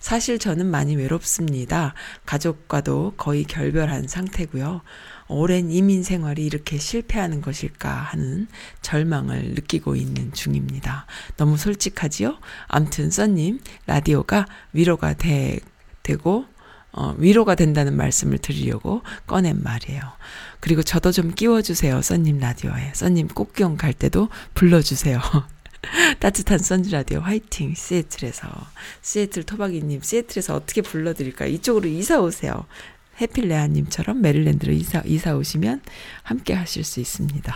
사실 저는 많이 외롭습니다. 가족과도 거의 결별한 상태고요. 오랜 이민 생활이 이렇게 실패하는 것일까 하는 절망을 느끼고 있는 중입니다. 너무 솔직하지요? 암튼 써님 라디오가 위로가 되, 되고 어, 위로가 된다는 말씀을 드리려고 꺼낸 말이에요. 그리고 저도 좀 끼워주세요. 써님 라디오에. 써님 꽃경 갈 때도 불러주세요. 따뜻한 선즈 라디오 화이팅. 시애틀에서. 시애틀 토박이님, 시애틀에서 어떻게 불러드릴까요? 이쪽으로 이사 오세요. 해필레아님처럼 메릴랜드로 이사, 이사 오시면 함께 하실 수 있습니다.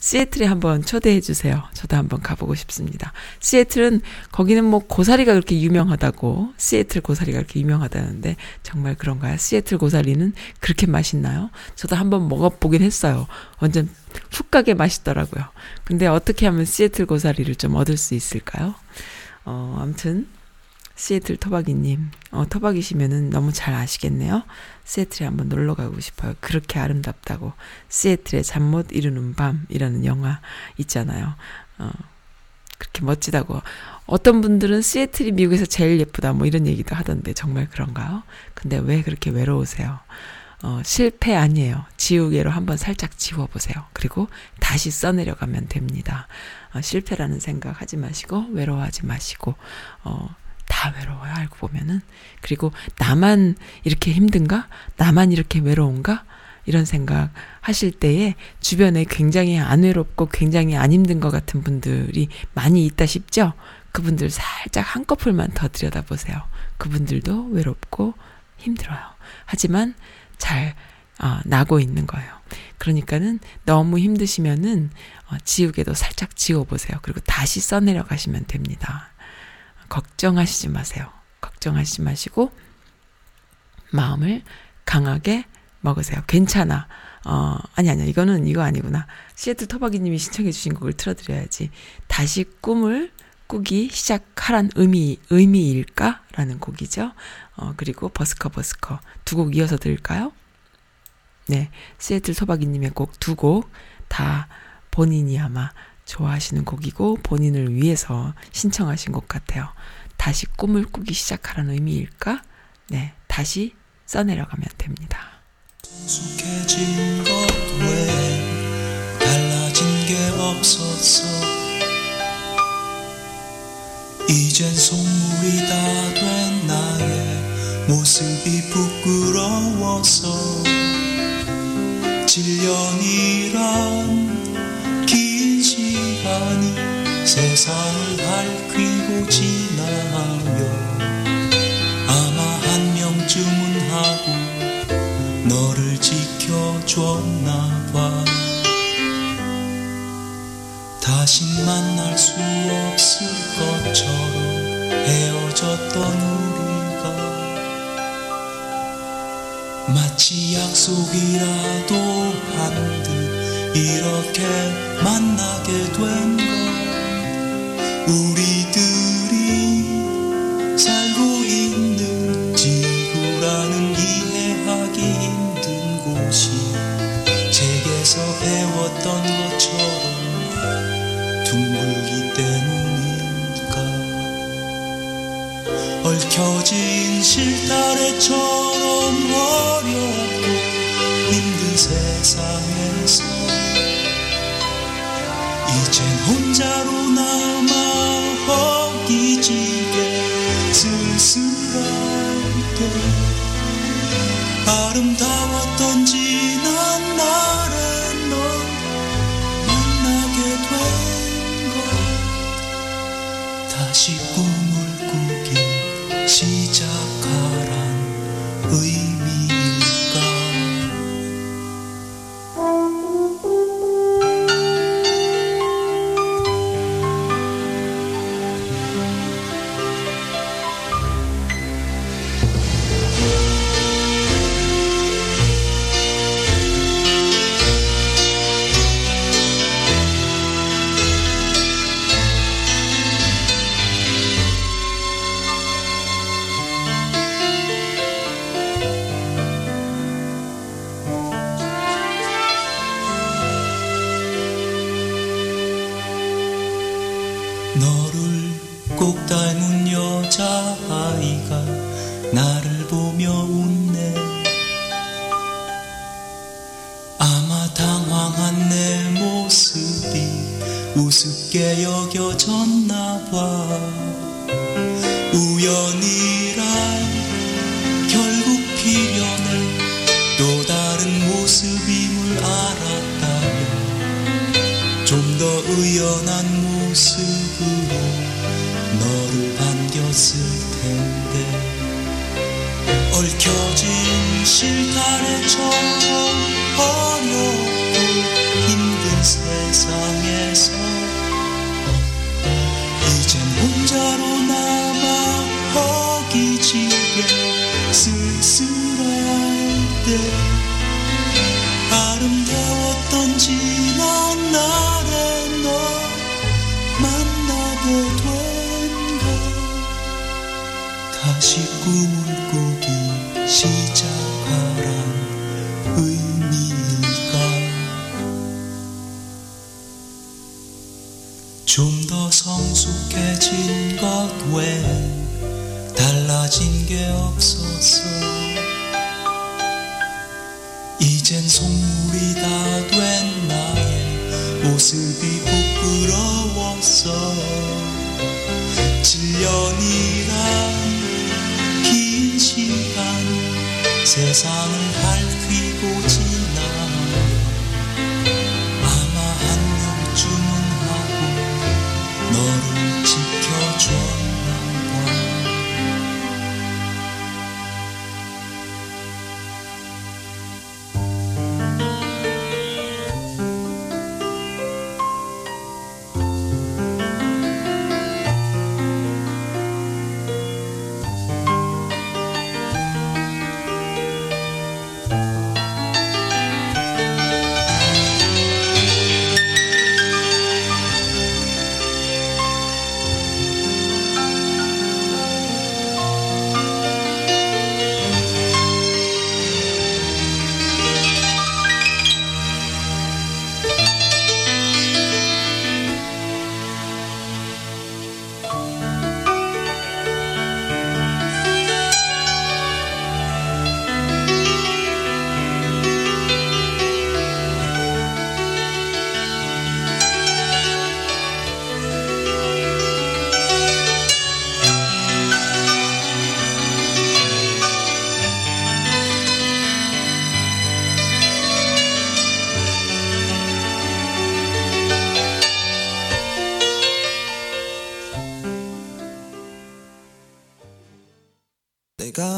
시애틀에 한번 초대해 주세요. 저도 한번 가보고 싶습니다. 시애틀은 거기는 뭐 고사리가 그렇게 유명하다고, 시애틀 고사리가 그렇게 유명하다는데 정말 그런가요? 시애틀 고사리는 그렇게 맛있나요? 저도 한번 먹어보긴 했어요. 완전 훅가게 맛있더라고요. 근데 어떻게 하면 시애틀 고사리를 좀 얻을 수 있을까요? 어, 아무튼 시애틀 토박이님, 어, 토박이시면은 너무 잘 아시겠네요. 시애틀에 한번 놀러 가고 싶어요. 그렇게 아름답다고. 시애틀의 잠 못 이루는 밤이라는 영화 있잖아요. 어, 그렇게 멋지다고. 어떤 분들은 시애틀이 미국에서 제일 예쁘다 뭐 이런 얘기도 하던데 정말 그런가요? 근데 왜 그렇게 외로우세요? 어, 실패 아니에요. 지우개로 한번 살짝 지워보세요. 그리고 다시 써내려가면 됩니다. 어, 실패라는 생각 하지 마시고, 외로워하지 마시고, 어, 다 외로워요. 알고 보면은. 그리고 나만 이렇게 힘든가? 나만 이렇게 외로운가? 이런 생각 하실 때에 주변에 굉장히 안 외롭고 굉장히 안 힘든 것 같은 분들이 많이 있다 싶죠? 그분들 살짝 한꺼풀만 더 들여다보세요. 그분들도 외롭고 힘들어요. 하지만 잘 어, 나고 있는 거예요. 그러니까는 너무 힘드시면은 어, 지우개도 살짝 지워보세요. 그리고 다시 써내려 가시면 됩니다. 걱정하시지 마세요. 걱정하시지 마시고 마음을 강하게 먹으세요. 괜찮아. 어, 아니 아니야. 이거는 이거 아니구나. 시애틀 토박이님이 신청해 주신 곡을 틀어드려야지. 다시 꿈을 꾸기 시작하란 의미, 의미일까? 라는 곡이죠. 어, 그리고 버스커 버스커 두 곡 이어서 들을까요? 네. 시애틀 토박이님의 곡 두 곡 다 본인이 아마 좋아하시는 곡이고 본인을 위해서 신청하신 것 같아요. 다시 꿈을 꾸기 시작하라는 의미일까? 네, 다시 써내려가면 됩니다. 익숙해진 것 외에 달라진 게 없었어. 이젠 속물이 다 된 나의 모습이 부끄러워서 질련이란 세상을 핥히고 지나며 아마 한 명쯤은 하고 너를 지켜줬나봐. 다신 만날 수 없을 것처럼 헤어졌던 우리가 마치 약속이라도 한 듯 이렇게 만나게 된 것. 우리들이 살고 있는 지구라는 이해하기 힘든 곳이 책에서 배웠던 것처럼 둥글기 때문일까. 얽혀진 실타래처럼 어렵고 힘든 세상에서 이젠 혼자로 남아 허기지게 쓸쓸할 때 아름다웠던 지난 날엔 널 만나게 된 것 다시 꿈을 꾸기 시작하란 의미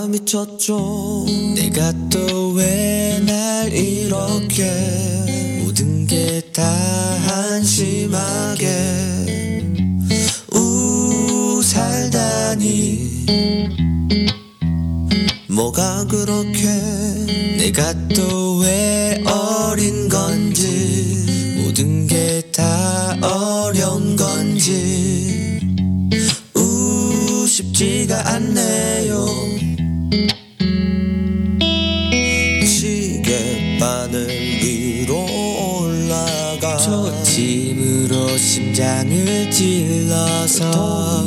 미쳤죠. 내가 또 왜 날 이렇게 모든 게 다 한심하게 우 살다니 뭐가 그렇게 내가 또 왜 어린 건지 모든 게 다 어려운 건지 우 쉽지가 않네요. 심장을 찔러서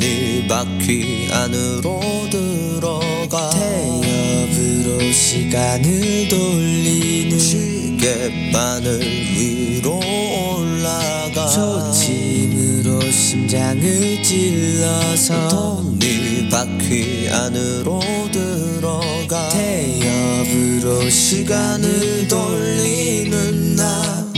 바퀴 안으로 들어가 태엽으로 시간을 돌리는 시계바늘 위로 올라가 소침으로 심장을 찔러서 동물바퀴 안으로 들어가 태엽으로 시간을 돌리는 나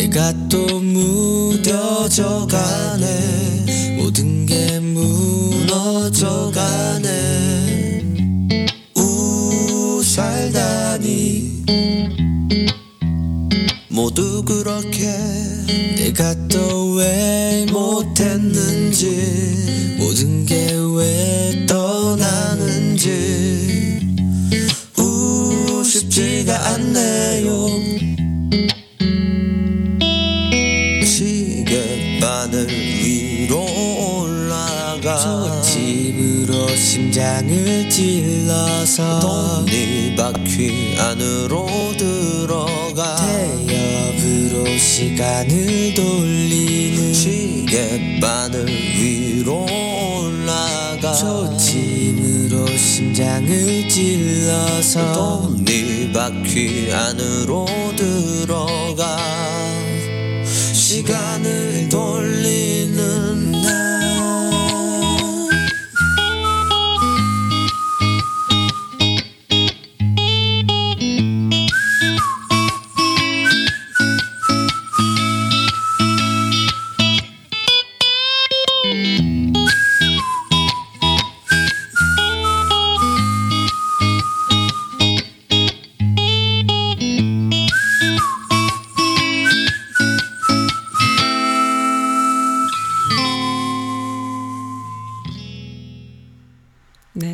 내가 또 무뎌져가네 모든 게 무너져가네 우 살다니 모두 그렇게 내가 또 왜 못했는지 모든 게 왜 떠나는지 우 쉽지가 않네요 심장을 찔러서 동물바퀴 안으로 들어가 태엽으로 시간을 돌리는 시계바늘 위로 올라가 초침으로 심장을 찔러서 동물바퀴 안으로 들어가 시간을 돌리는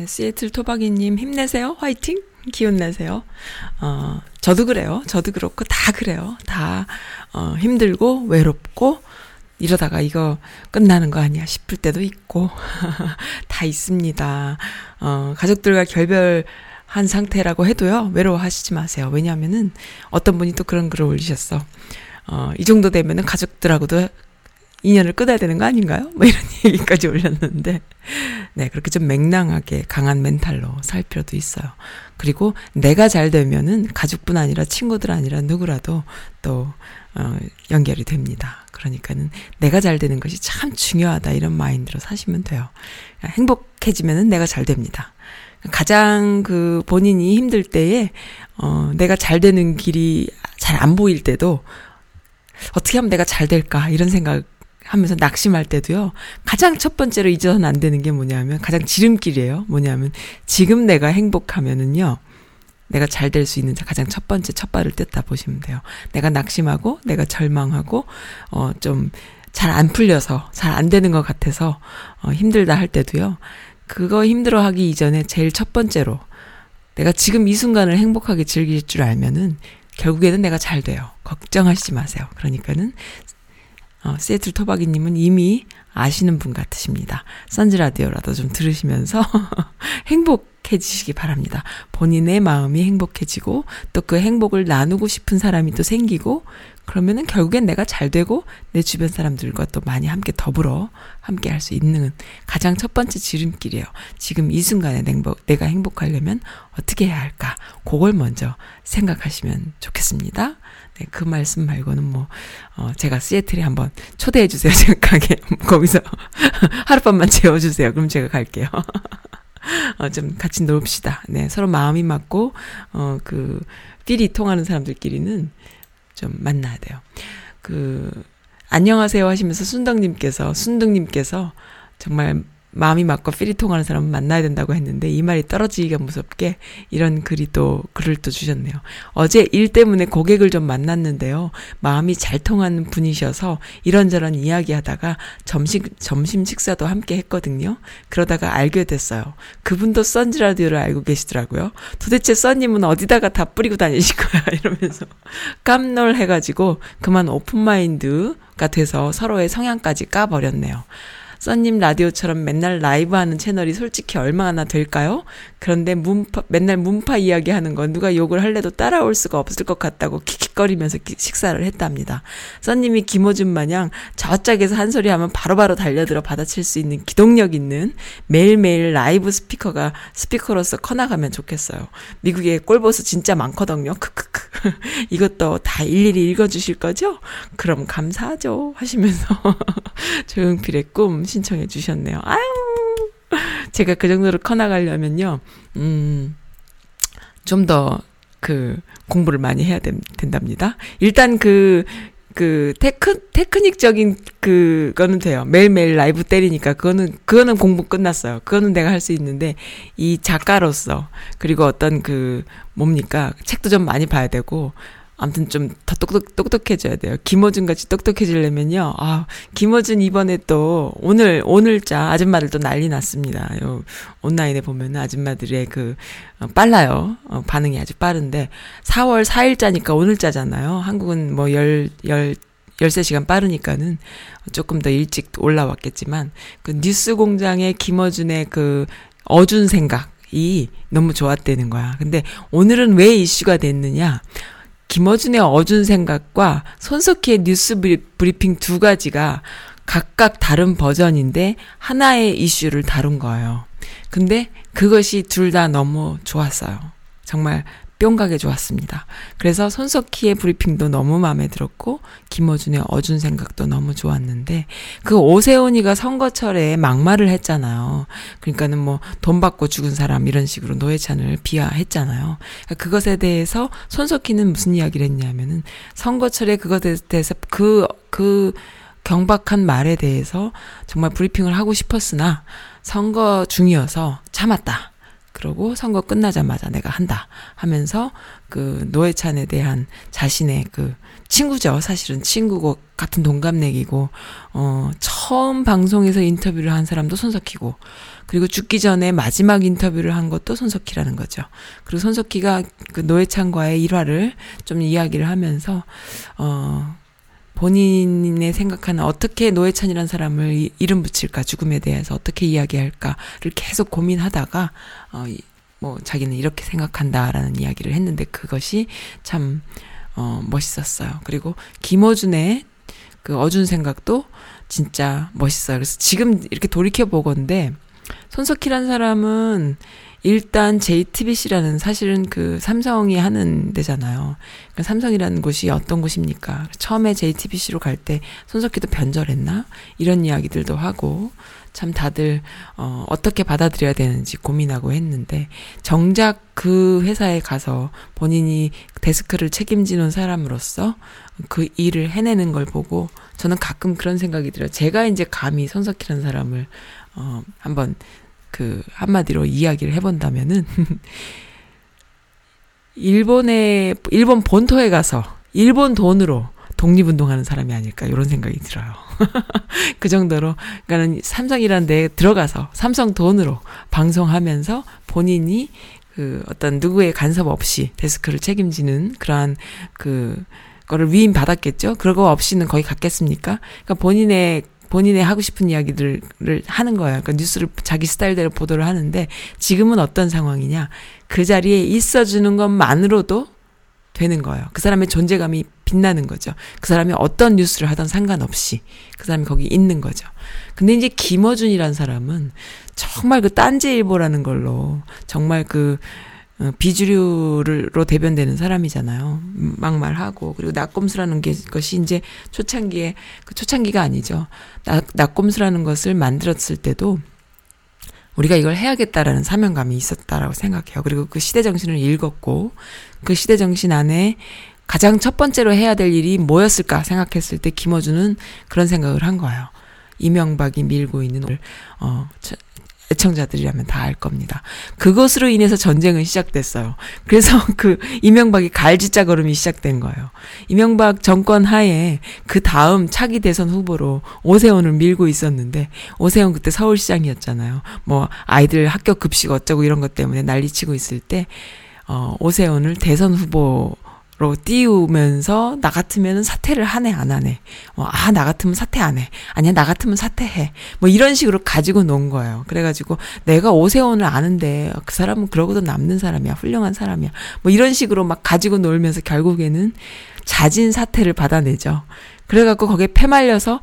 시애틀 토박이님 힘내세요. 화이팅. 기운내세요. 어, 저도 그래요. 저도 그렇고 다 그래요. 다 어, 힘들고 외롭고 이러다가 이거 끝나는 거 아니야 싶을 때도 있고 다 있습니다. 어, 가족들과 결별한 상태라고 해도요. 외로워하시지 마세요. 왜냐하면은 어떤 분이 또 그런 글을 올리셨어. 어, 이 정도 되면은 가족들하고도 인연을 끊어야 되는 거 아닌가요? 뭐 이런 얘기까지 올렸는데 네 그렇게 좀 맹랑하게 강한 멘탈로 살 필요도 있어요. 그리고 내가 잘 되면은 가족뿐 아니라 친구들 아니라 누구라도 또 어, 연결이 됩니다. 그러니까는 내가 잘 되는 것이 참 중요하다 이런 마인드로 사시면 돼요. 행복해지면은 내가 잘 됩니다. 가장 그 본인이 힘들 때에 어, 내가 잘 되는 길이 잘 안 보일 때도 어떻게 하면 내가 잘 될까 이런 생각 하면서 낙심할 때도요. 가장 첫 번째로 잊어서는 안 되는 게 뭐냐면 가장 지름길이에요. 뭐냐면 지금 내가 행복하면은요. 내가 잘 될 수 있는 가장 첫 번째 첫 발을 뗐다 보시면 돼요. 내가 낙심하고 내가 절망하고 어 좀 잘 안 풀려서 잘 안 되는 것 같아서 어 힘들다 할 때도요. 그거 힘들어하기 이전에 제일 첫 번째로 내가 지금 이 순간을 행복하게 즐길 줄 알면은 결국에는 내가 잘 돼요. 걱정하시지 마세요. 그러니까는 어, 시애틀 토박이님은 이미 아시는 분 같으십니다. 선즈라디오라도 좀 들으시면서 행복해지시기 바랍니다. 본인의 마음이 행복해지고 또 그 행복을 나누고 싶은 사람이 또 생기고 그러면은 결국엔 내가 잘 되고 내 주변 사람들과 또 많이 함께 더불어 함께 할 수 있는 가장 첫 번째 지름길이에요. 지금 이 순간에 내가 행복하려면 어떻게 해야 할까? 그걸 먼저 생각하시면 좋겠습니다. 네, 그 말씀 말고는 뭐, 어, 제가 시애틀에 한번 초대해주세요. 제가 가게, 거기서 하룻밤만 재워주세요. 그럼 제가 갈게요. 어, 좀 같이 놀읍시다. 네, 서로 마음이 맞고, 어, 그, 필이 통하는 사람들끼리는 좀 만나야 돼요. 그, 안녕하세요 하시면서 순덕님께서, 순덕님께서 정말 마음이 맞고 필이 통하는 사람은 만나야 된다고 했는데 이 말이 떨어지기가 무섭게 이런 글이 또 글을 또 주셨네요. 어제 일 때문에 고객을 좀 만났는데요. 마음이 잘 통하는 분이셔서 이런저런 이야기하다가 점심 점심 식사도 함께 했거든요. 그러다가 알게 됐어요. 그분도 선지 라디오를 알고 계시더라고요. 도대체 써님은 어디다가 다 뿌리고 다니실 거야 이러면서 깜놀해가지고 그만 오픈마인드가 돼서 서로의 성향까지 까버렸네요. 써님 라디오처럼 맨날 라이브 하는 채널이 솔직히 얼마나 될까요? 그런데 문파, 맨날 문파 이야기하는 건 누가 욕을 할래도 따라올 수가 없을 것 같다고 킥킥 킥킥거리면서 식사를 했답니다. 선님이 김어준 마냥 저짝에서 한 소리 하면 바로바로 달려들어 받아칠 수 있는 기동력 있는 매일매일 라이브 스피커가 스피커로서 커나가면 좋겠어요. 미국에 꼴보수 진짜 많거든요. 크크크. 이것도 다 일일이 읽어주실 거죠? 그럼 감사하죠. 하시면서 조용필의 꿈 신청해 주셨네요. 아유. 제가 그 정도로 커나가려면요, 음, 좀 더 그 공부를 많이 해야 된, 된답니다. 일단 그, 그 테크, 테크닉적인 그거는 돼요. 매일매일 라이브 때리니까 그거는, 그거는 공부 끝났어요. 그거는 내가 할 수 있는데, 이 작가로서, 그리고 어떤 그, 뭡니까, 책도 좀 많이 봐야 되고, 아무튼 좀 더 똑똑, 똑똑해져야 돼요. 김어준 같이 똑똑해지려면요. 아, 김어준 이번에 또 오늘, 오늘자 아줌마들 또 난리 났습니다. 요, 온라인에 보면은 아줌마들의 그, 어, 빨라요. 어, 반응이 아주 빠른데. 사월 사일자니까 오늘자잖아요. 한국은 뭐 열, 열, 열세 시간 빠르니까는 조금 더 일찍 올라왔겠지만, 그 뉴스 공장의 김어준의 그, 어준 생각이 너무 좋았다는 거야. 근데 오늘은 왜 이슈가 됐느냐. 김어준의 어준 생각과 손석희의 뉴스 브리핑 두 가지가 각각 다른 버전인데 하나의 이슈를 다룬 거예요. 근데 그것이 둘 다 너무 좋았어요. 정말 뿅가게 좋았습니다. 그래서 손석희의 브리핑도 너무 마음에 들었고 김어준의 어준 생각도 너무 좋았는데, 그 오세훈이가 선거철에 막말을 했잖아요. 그러니까는 뭐 돈 받고 죽은 사람 이런 식으로 노회찬을 비하했잖아요. 그것에 대해서 손석희는 무슨 이야기를 했냐면은, 선거철에 그것에 대해서 그, 그 경박한 말에 대해서 정말 브리핑을 하고 싶었으나 선거 중이어서 참았다. 그러고 선거 끝나자마자 내가 한다 하면서 그 노회찬에 대한 자신의 그 친구죠. 사실은 친구고 같은 동갑내기고, 어, 처음 방송에서 인터뷰를 한 사람도 손석희고, 그리고 죽기 전에 마지막 인터뷰를 한 것도 손석희라는 거죠. 그리고 손석희가 그 노회찬과의 일화를 좀 이야기를 하면서, 어, 본인의 생각하는 어떻게 노회찬이라는 사람을 이름 붙일까, 죽음에 대해서 어떻게 이야기할까를 계속 고민하다가, 어, 뭐 자기는 이렇게 생각한다라는 이야기를 했는데 그것이 참, 어, 멋있었어요. 그리고 김어준의 그 어준 생각도 진짜 멋있어요. 그래서 지금 이렇게 돌이켜 보건데, 손석희라는 사람은 일단 제이티비씨라는, 사실은 그 삼성이 하는 데잖아요. 그러니까 삼성이라는 곳이 어떤 곳입니까? 처음에 제이티비씨로 갈 때 손석희도 변절했나? 이런 이야기들도 하고, 참 다들 어, 어떻게 받아들여야 되는지 고민하고 했는데, 정작 그 회사에 가서 본인이 데스크를 책임지는 사람으로서 그 일을 해내는 걸 보고 저는 가끔 그런 생각이 들어요. 제가 이제 감히 손석희라는 사람을 어, 한번 그 한마디로 이야기를 해본다면은, 일본에 일본 본토에 가서 일본 돈으로 독립운동하는 사람이 아닐까, 이런 생각이 들어요. 그 정도로, 그러니까는 삼성이라는 데에 들어가서 삼성 돈으로 방송하면서 본인이 그 어떤 누구의 간섭 없이 데스크를 책임지는 그러한 그 거를 위임 받았겠죠. 그거 없이는 거기 갔겠습니까? 그러니까 본인의 본인의 하고 싶은 이야기들을 하는 거예요. 그러니까 뉴스를 자기 스타일대로 보도를 하는데, 지금은 어떤 상황이냐. 그 자리에 있어주는 것만으로도 되는 거예요. 그 사람의 존재감이 빛나는 거죠. 그 사람이 어떤 뉴스를 하든 상관없이 그 사람이 거기 있는 거죠. 근데 이제 김어준이라는 사람은 정말 그 딴지일보라는 걸로 정말 그 비주류로 대변되는 사람이잖아요. 막말하고, 그리고 낙꼼수라는 게, 것이 이제 초창기에, 그 초창기가 아니죠. 낙, 낙꼼수라는 것을 만들었을 때도 우리가 이걸 해야겠다라는 사명감이 있었다라고 생각해요. 그리고 그 시대 정신을 읽었고, 그 시대 정신 안에 가장 첫 번째로 해야 될 일이 뭐였을까 생각했을 때 김어준은 그런 생각을 한 거예요. 이명박이 밀고 있는, 어, 애청자들이라면 다 알 겁니다. 그것으로 인해서 전쟁은 시작됐어요. 그래서 그 이명박이 갈지자 걸음이 시작된 거예요. 이명박 정권 하에 그 다음 차기 대선 후보로 오세훈을 밀고 있었는데, 오세훈 그때 서울시장이었잖아요. 뭐 아이들 학교 급식 어쩌고 이런 것 때문에 난리치고 있을 때, 어, 오세훈을 대선 후보 로 띄우면서 나 같으면 사퇴를 하네 안 하네, 어, 아, 나 같으면 사퇴 안 해, 아니야 나 같으면 사퇴해, 뭐 이런 식으로 가지고 논 거예요. 그래가지고 내가 오세훈을 아는데 그 사람은 그러고도 남는 사람이야, 훌륭한 사람이야, 뭐 이런 식으로 막 가지고 놀면서 결국에는 자진 사퇴를 받아내죠. 그래갖고 거기에 패말려서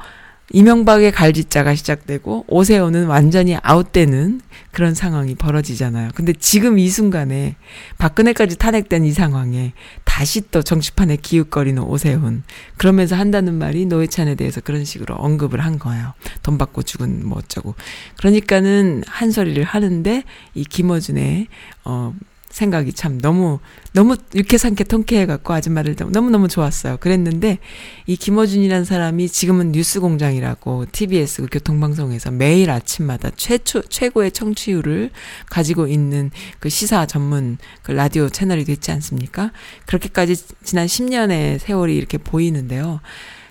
이명박의 갈짓자가 시작되고 오세훈은 완전히 아웃되는 그런 상황이 벌어지잖아요. 근데 지금 이 순간에 박근혜까지 탄핵된 이 상황에 다시 또 정치판에 기웃거리는 오세훈, 그러면서 한다는 말이 노회찬에 대해서 그런 식으로 언급을 한 거예요. 돈 받고 죽은 뭐 어쩌고. 그러니까는 한 소리를 하는데 이 김어준의 어 생각이 참 너무 너무 유쾌상쾌 통쾌해갖고 아줌마를 너무너무 좋았어요. 그랬는데 이 김어준이라는 사람이 지금은 뉴스공장이라고 티비에스 교통방송에서 매일 아침마다 최초, 최고의 청취율을 가지고 있는 그 시사 전문 그 라디오 채널이 됐지 않습니까? 그렇게까지 지난 십 년의 세월이 이렇게 보이는데요.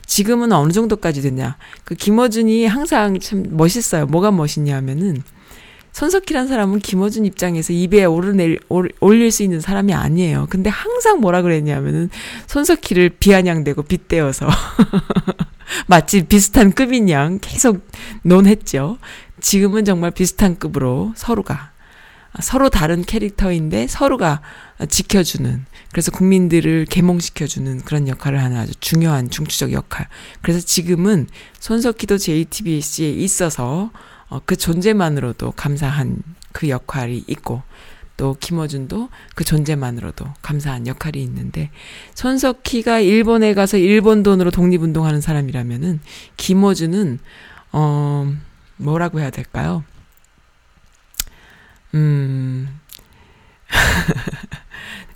지금은 어느 정도까지 됐냐. 그 김어준이 항상 참 멋있어요. 뭐가 멋있냐 하면은 손석희란 사람은 김어준 입장에서 입에 오르내릴, 올릴 수 있는 사람이 아니에요. 근데 항상 뭐라 그랬냐면은 손석희를 비아냥대고 빗대어서 마치 비슷한 급인 양 계속 논했죠. 지금은 정말 비슷한 급으로 서로가 서로 다른 캐릭터인데 서로가 지켜주는, 그래서 국민들을 계몽시켜주는 그런 역할을 하는 아주 중요한 중추적 역할. 그래서 지금은 손석희도 제이티비씨에 있어서 어, 그 존재만으로도 감사한 그 역할이 있고, 또 김어준도 그 존재만으로도 감사한 역할이 있는데, 손석희가 일본에 가서 일본 돈으로 독립운동하는 사람이라면은 김어준은 어 뭐라고 해야 될까요? 음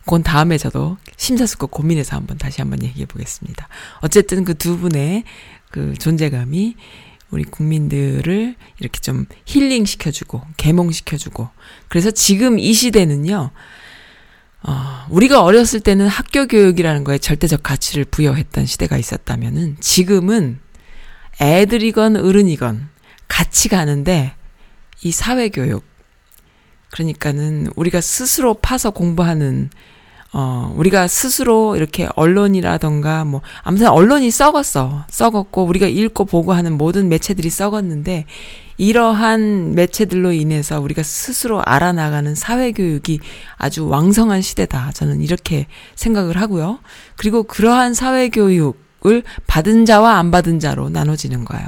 그건 다음에 저도 심사숙고 고민해서 한번 다시 한번 얘기해 보겠습니다. 어쨌든 그 두 분의 그 존재감이 우리 국민들을 이렇게 좀 힐링시켜주고 계몽시켜주고, 그래서 지금 이 시대는요, 어, 우리가 어렸을 때는 학교 교육이라는 거에 절대적 가치를 부여했던 시대가 있었다면은 지금은 애들이건 어른이건 같이 가는데 이 사회교육, 그러니까는 우리가 스스로 파서 공부하는, 어, 우리가 스스로 이렇게 언론이라던가 뭐, 아무튼 언론이 썩었어. 썩었고, 우리가 읽고 보고 하는 모든 매체들이 썩었는데, 이러한 매체들로 인해서 우리가 스스로 알아나가는 사회교육이 아주 왕성한 시대다. 저는 이렇게 생각을 하고요. 그리고 그러한 사회교육을 받은 자와 안 받은 자로 나눠지는 거예요.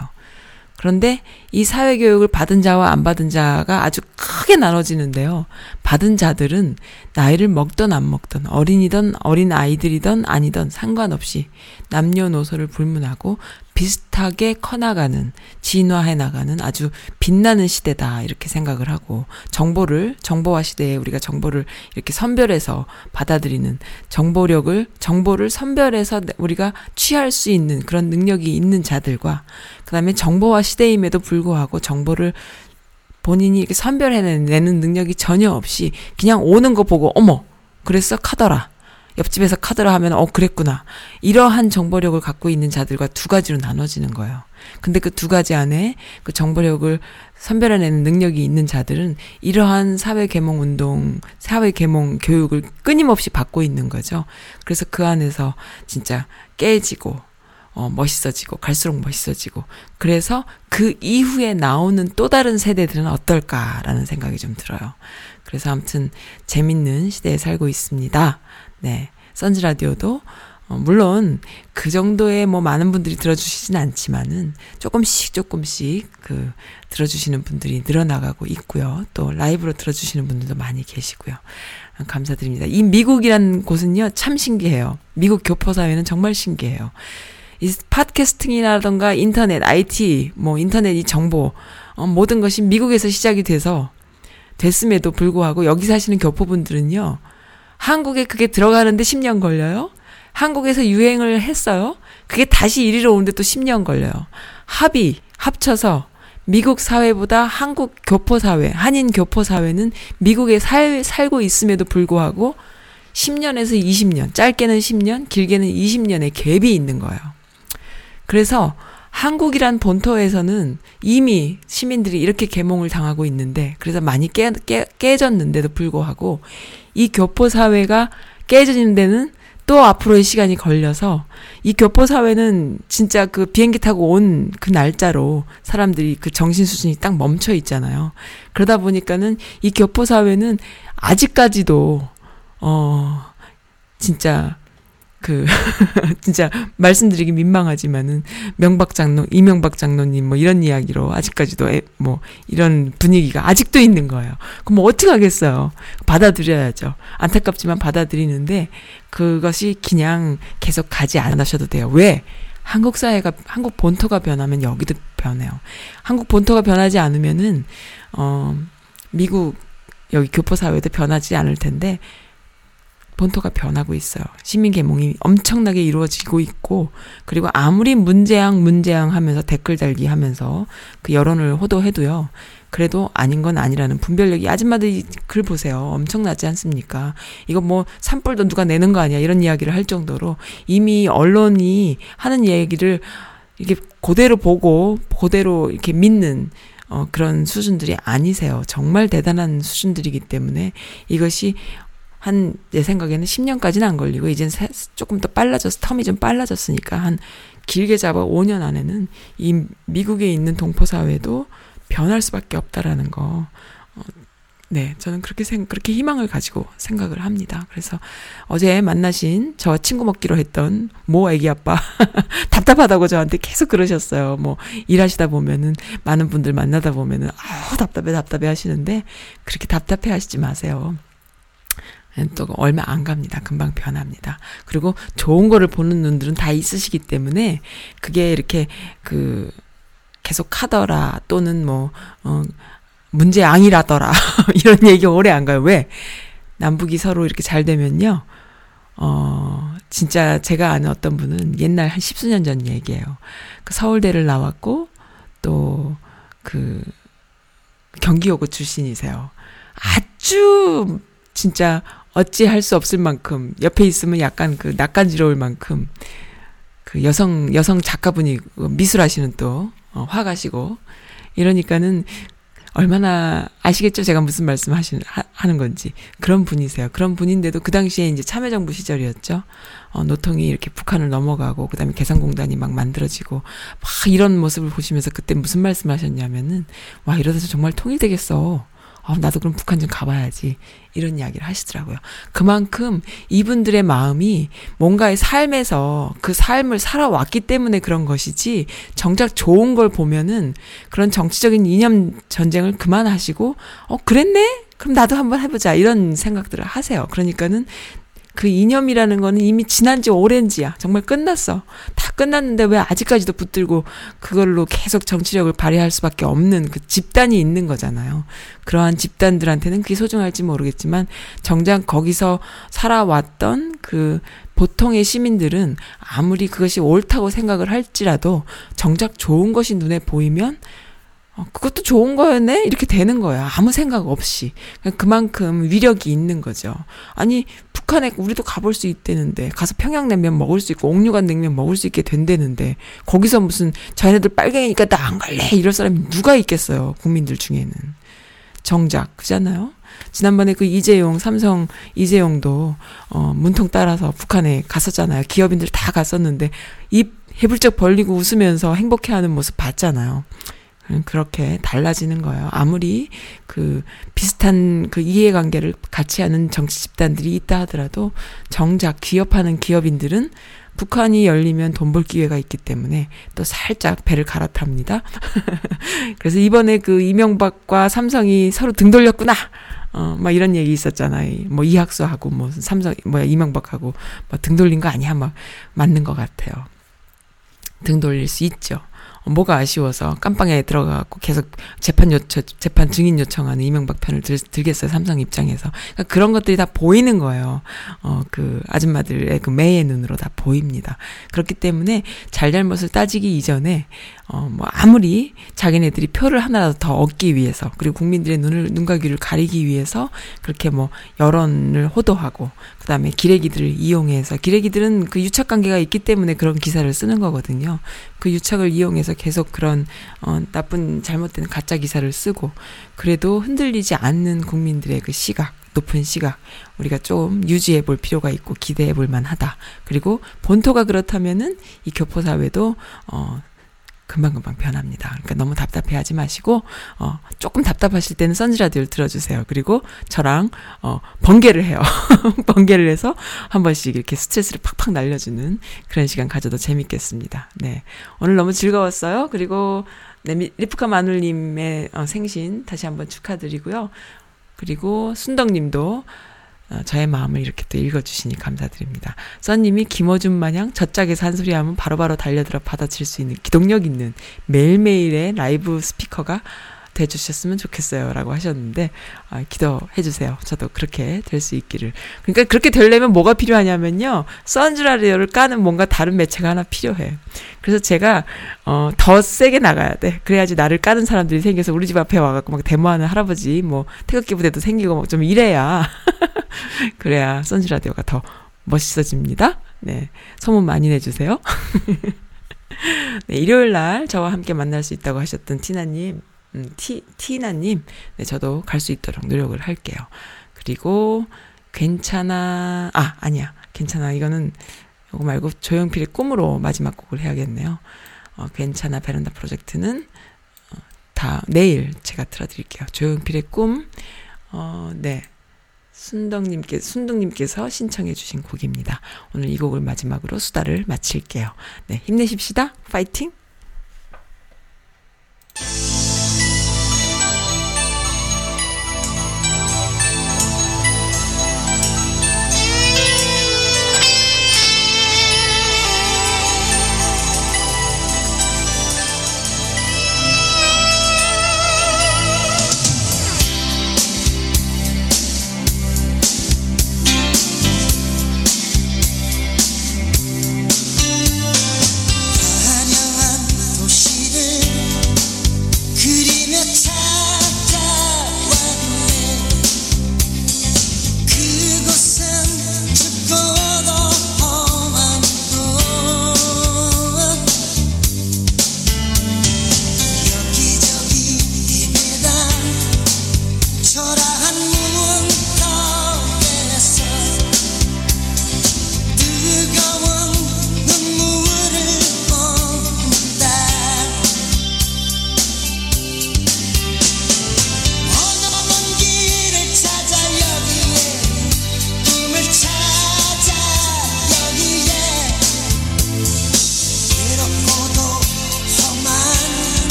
그런데 이 사회교육을 받은 자와 안 받은 자가 아주 크게 나눠지는데요. 받은 자들은 나이를 먹든 안 먹든, 어린이든 어린 아이들이든 아니든 상관없이 남녀노소를 불문하고 비슷하게 커나가는, 진화해나가는 아주 빛나는 시대다, 이렇게 생각을 하고, 정보를, 정보화 시대에 우리가 정보를 이렇게 선별해서 받아들이는, 정보력을, 정보를 선별해서 우리가 취할 수 있는 그런 능력이 있는 자들과, 그 다음에 정보화 시대임에도 불구하고 정보를 본인이 이렇게 선별해내는 능력이 전혀 없이 그냥 오는 거 보고 어머 그랬어 카더라, 옆집에서 카더라 하면 어 그랬구나, 이러한 정보력을 갖고 있는 자들과 두 가지로 나눠지는 거예요. 근데 그 두 가지 안에 그 정보력을 선별해내는 능력이 있는 자들은 이러한 사회계몽운동, 사회계몽교육을 끊임없이 받고 있는 거죠. 그래서 그 안에서 진짜 깨지고 어, 멋있어지고, 갈수록 멋있어지고, 그래서 그 이후에 나오는 또 다른 세대들은 어떨까라는 생각이 좀 들어요. 그래서 아무튼 재밌는 시대에 살고 있습니다. 네. 선즈라디오도, 어, 물론 그 정도의 뭐 많은 분들이 들어주시진 않지만은 조금씩 조금씩 그 들어주시는 분들이 늘어나가고 있고요. 또 라이브로 들어주시는 분들도 많이 계시고요. 감사드립니다. 이 미국이라는 곳은요, 참 신기해요. 미국 교포사회는 정말 신기해요. 이 팟캐스팅이라던가 인터넷, 아이티, 뭐 인터넷 이 정보, 어, 모든 것이 미국에서 시작이 돼서, 됐음에도 불구하고 여기 사시는 교포분들은요, 한국에 그게 들어가는데 십 년 걸려요? 한국에서 유행을 했어요? 그게 다시 이리로 오는데 또 십 년 걸려요. 합이, 합쳐서 미국 사회보다 한국 교포사회, 한인 교포사회는 미국에 살, 살고 있음에도 불구하고 십 년에서 이십 년, 짧게는 십 년, 길게는 이십 년의 갭이 있는 거예요. 그래서 한국이란 본토에서는 이미 시민들이 이렇게 계몽을 당하고 있는데, 그래서 많이 깨, 깨, 깨졌는데도 불구하고 이 교포 사회가 깨지는 데는 또 앞으로의 시간이 걸려서 이 교포사회는 진짜 그 비행기 타고 온 그 날짜로 사람들이 그 정신 수준이 딱 멈춰 있잖아요. 그러다 보니까는 이 교포사회는 아직까지도 어 진짜 그 진짜 말씀드리기 민망하지만은 명박 장로, 이명박 장로님 뭐 이런 이야기로 아직까지도 애, 뭐 이런 분위기가 아직도 있는 거예요. 그럼 뭐 어떻게 하겠어요? 받아들여야죠. 안타깝지만 받아들이는데 그것이 그냥 계속 가지 않으셔도 돼요. 왜? 한국 사회가 한국 본토가 변하면 여기도 변해요. 한국 본토가 변하지 않으면은 어 미국 여기 교포 사회도 변하지 않을 텐데. 본토가 변하고 있어요. 시민계몽이 엄청나게 이루어지고 있고 그리고 아무리 문재앙 문재앙 하면서 댓글 달기 하면서 그 여론을 호도해도요. 그래도 아닌 건 아니라는 분별력이 아줌마들이 글 보세요. 엄청나지 않습니까? 이거 뭐 산불도 누가 내는 거 아니야 이런 이야기를 할 정도로 이미 언론이 하는 얘기를 이렇게 그대로 보고 그대로 이렇게 믿는 어, 그런 수준들이 아니세요. 정말 대단한 수준들이기 때문에 이것이 한, 내 생각에는 십 년까지는 안 걸리고, 이젠 세, 조금 더 빨라져서, 텀이 좀 빨라졌으니까, 한, 길게 잡아 오 년 안에는, 이 미국에 있는 동포사회도 변할 수밖에 없다라는 거, 어, 네, 저는 그렇게 생, 그렇게 희망을 가지고 생각을 합니다. 그래서, 어제 만나신, 저 친구 먹기로 했던, 모 애기 아빠, 답답하다고 저한테 계속 그러셨어요. 뭐, 일하시다 보면은, 많은 분들 만나다 보면은, 아우, 답답해, 답답해 하시는데, 그렇게 답답해 하시지 마세요. 또 얼마 안 갑니다. 금방 변합니다. 그리고 좋은 거를 보는 눈들은 다 있으시기 때문에 그게 이렇게 그 계속 하더라 또는 뭐 어 문제앙이라더라 이런 얘기 오래 안 가요. 왜? 남북이 서로 이렇게 잘 되면요. 어 진짜 제가 아는 어떤 분은 옛날 한 십수년 전 얘기예요. 그 서울대를 나왔고 또 그 경기여고 출신이세요. 아주 진짜 어찌할 수 없을 만큼 옆에 있으면 약간 그 낯간지러울 만큼 그 여성 여성 작가분이 미술하시는 또 어, 화가시고 이러니까는 얼마나 아시겠죠? 제가 무슨 말씀하시는 하는 건지 그런 분이세요. 그런 분인데도 그 당시에 이제 참여정부 시절이었죠. 어, 노통이 이렇게 북한을 넘어가고 그다음에 개성공단이 막 만들어지고 막 이런 모습을 보시면서 그때 무슨 말씀하셨냐면은 와 이러다 정말 통일되겠어. 어, 나도 그럼 북한 좀 가봐야지. 이런 이야기를 하시더라고요. 그만큼 이분들의 마음이 뭔가의 삶에서 그 삶을 살아왔기 때문에 그런 것이지 정작 좋은 걸 보면은 그런 정치적인 이념 전쟁을 그만하시고 어 그랬네? 그럼 나도 한번 해보자. 이런 생각들을 하세요. 그러니까는 그 이념이라는 거는 이미 지난 지 오랜지야. 정말 끝났어. 다 끝났는데 왜 아직까지도 붙들고 그걸로 계속 정치력을 발휘할 수밖에 없는 그 집단이 있는 거잖아요. 그러한 집단들한테는 그게 소중할지 모르겠지만 정작 거기서 살아왔던 그 보통의 시민들은 아무리 그것이 옳다고 생각을 할지라도 정작 좋은 것이 눈에 보이면 어, 그것도 좋은 거였네? 이렇게 되는 거야. 아무 생각 없이. 그만큼 위력이 있는 거죠. 아니, 북한에 우리도 가볼 수 있대는데, 가서 평양냉면 먹을 수 있고, 옥류관 냉면 먹을 수 있게 된대는데, 거기서 무슨 자네들 빨갱이니까 나 안 갈래? 이럴 사람이 누가 있겠어요. 국민들 중에는. 정작, 그잖아요? 지난번에 그 이재용, 삼성 이재용도, 어, 문통 따라서 북한에 갔었잖아요. 기업인들 다 갔었는데, 입 해불쩍 벌리고 웃으면서 행복해하는 모습 봤잖아요. 그렇게 달라지는 거예요. 아무리 그 비슷한 그 이해관계를 같이 하는 정치 집단들이 있다 하더라도 정작 기업하는 기업인들은 북한이 열리면 돈 벌 기회가 있기 때문에 또 살짝 배를 갈아탑니다. 그래서 이번에 그 이명박과 삼성이 서로 등 돌렸구나. 어, 막 이런 얘기 있었잖아요. 뭐 이학수하고 뭐 삼성, 뭐야 이명박하고 막 등 돌린 거 아니야? 막 맞는 것 같아요. 등 돌릴 수 있죠. 뭐가 아쉬워서 깜빵에 들어가갖고 계속 재판 요청, 재판 증인 요청하는 이명박 편을 들, 들겠어요. 삼성 입장에서. 그러니까 그런 것들이 다 보이는 거예요. 어, 그 아줌마들의 그 매의 눈으로 다 보입니다. 그렇기 때문에 잘잘못을 따지기 이전에, 어, 뭐 아무리 자기네들이 표를 하나라도 더 얻기 위해서, 그리고 국민들의 눈을, 눈과 귀를 가리기 위해서 그렇게 뭐 여론을 호도하고, 그 다음에 기레기들을 이용해서, 기레기들은 그 유착 관계가 있기 때문에 그런 기사를 쓰는 거거든요. 그 유착을 이용해서 계속 그런 어, 나쁜 잘못된 가짜 기사를 쓰고 그래도 흔들리지 않는 국민들의 그 시각 높은 시각 우리가 좀 유지해 볼 필요가 있고 기대해 볼 만하다. 그리고 본토가 그렇다면은 이 교포사회도 어 금방금방 변합니다. 그러니까 너무 답답해하지 마시고 어 조금 답답하실 때는 선지라디오를 들어주세요. 그리고 저랑 어 번개를 해요. 번개를 해서 한 번씩 이렇게 스트레스를 팍팍 날려주는 그런 시간 가져도 재밌겠습니다. 네, 오늘 너무 즐거웠어요. 그리고 네, 리프카 마눌님의 어, 생신 다시 한번 축하드리고요. 그리고 순덕님도 어, 저의 마음을 이렇게 또 읽어주시니 감사드립니다. 써님이 김어준 마냥 저짝에 산소리하면 바로바로 달려들어 받아칠 수 있는 기동력 있는 매일매일의 라이브 스피커가 돼주셨으면 좋겠어요 라고 하셨는데 어, 기도해주세요. 저도 그렇게 될 수 있기를. 그러니까 그렇게 되려면 뭐가 필요하냐면요. 선즈라디오를 까는 뭔가 다른 매체가 하나 필요해. 그래서 제가 어, 더 세게 나가야 돼. 그래야지 나를 까는 사람들이 생겨서 우리 집 앞에 와갖고 막 데모하는 할아버지 뭐 태극기 부대도 생기고 막 좀 이래야 그래야 선즈라디오가 더 멋있어집니다. 네, 소문 많이 내주세요. 네, 일요일날 저와 함께 만날 수 있다고 하셨던 티나님 음, 티, 티나님, 네, 저도 갈 수 있도록 노력을 할게요. 그리고, 괜찮아, 아, 아니야. 괜찮아. 이거는, 이거 말고 조용필의 꿈으로 마지막 곡을 해야겠네요. 어, 괜찮아, 베란다 프로젝트는, 어, 다, 내일 제가 틀어드릴게요. 조용필의 꿈, 어, 네. 순덕님께, 순덕님께서 신청해주신 곡입니다. 오늘 이 곡을 마지막으로 수다를 마칠게요. 네, 힘내십시다. 파이팅!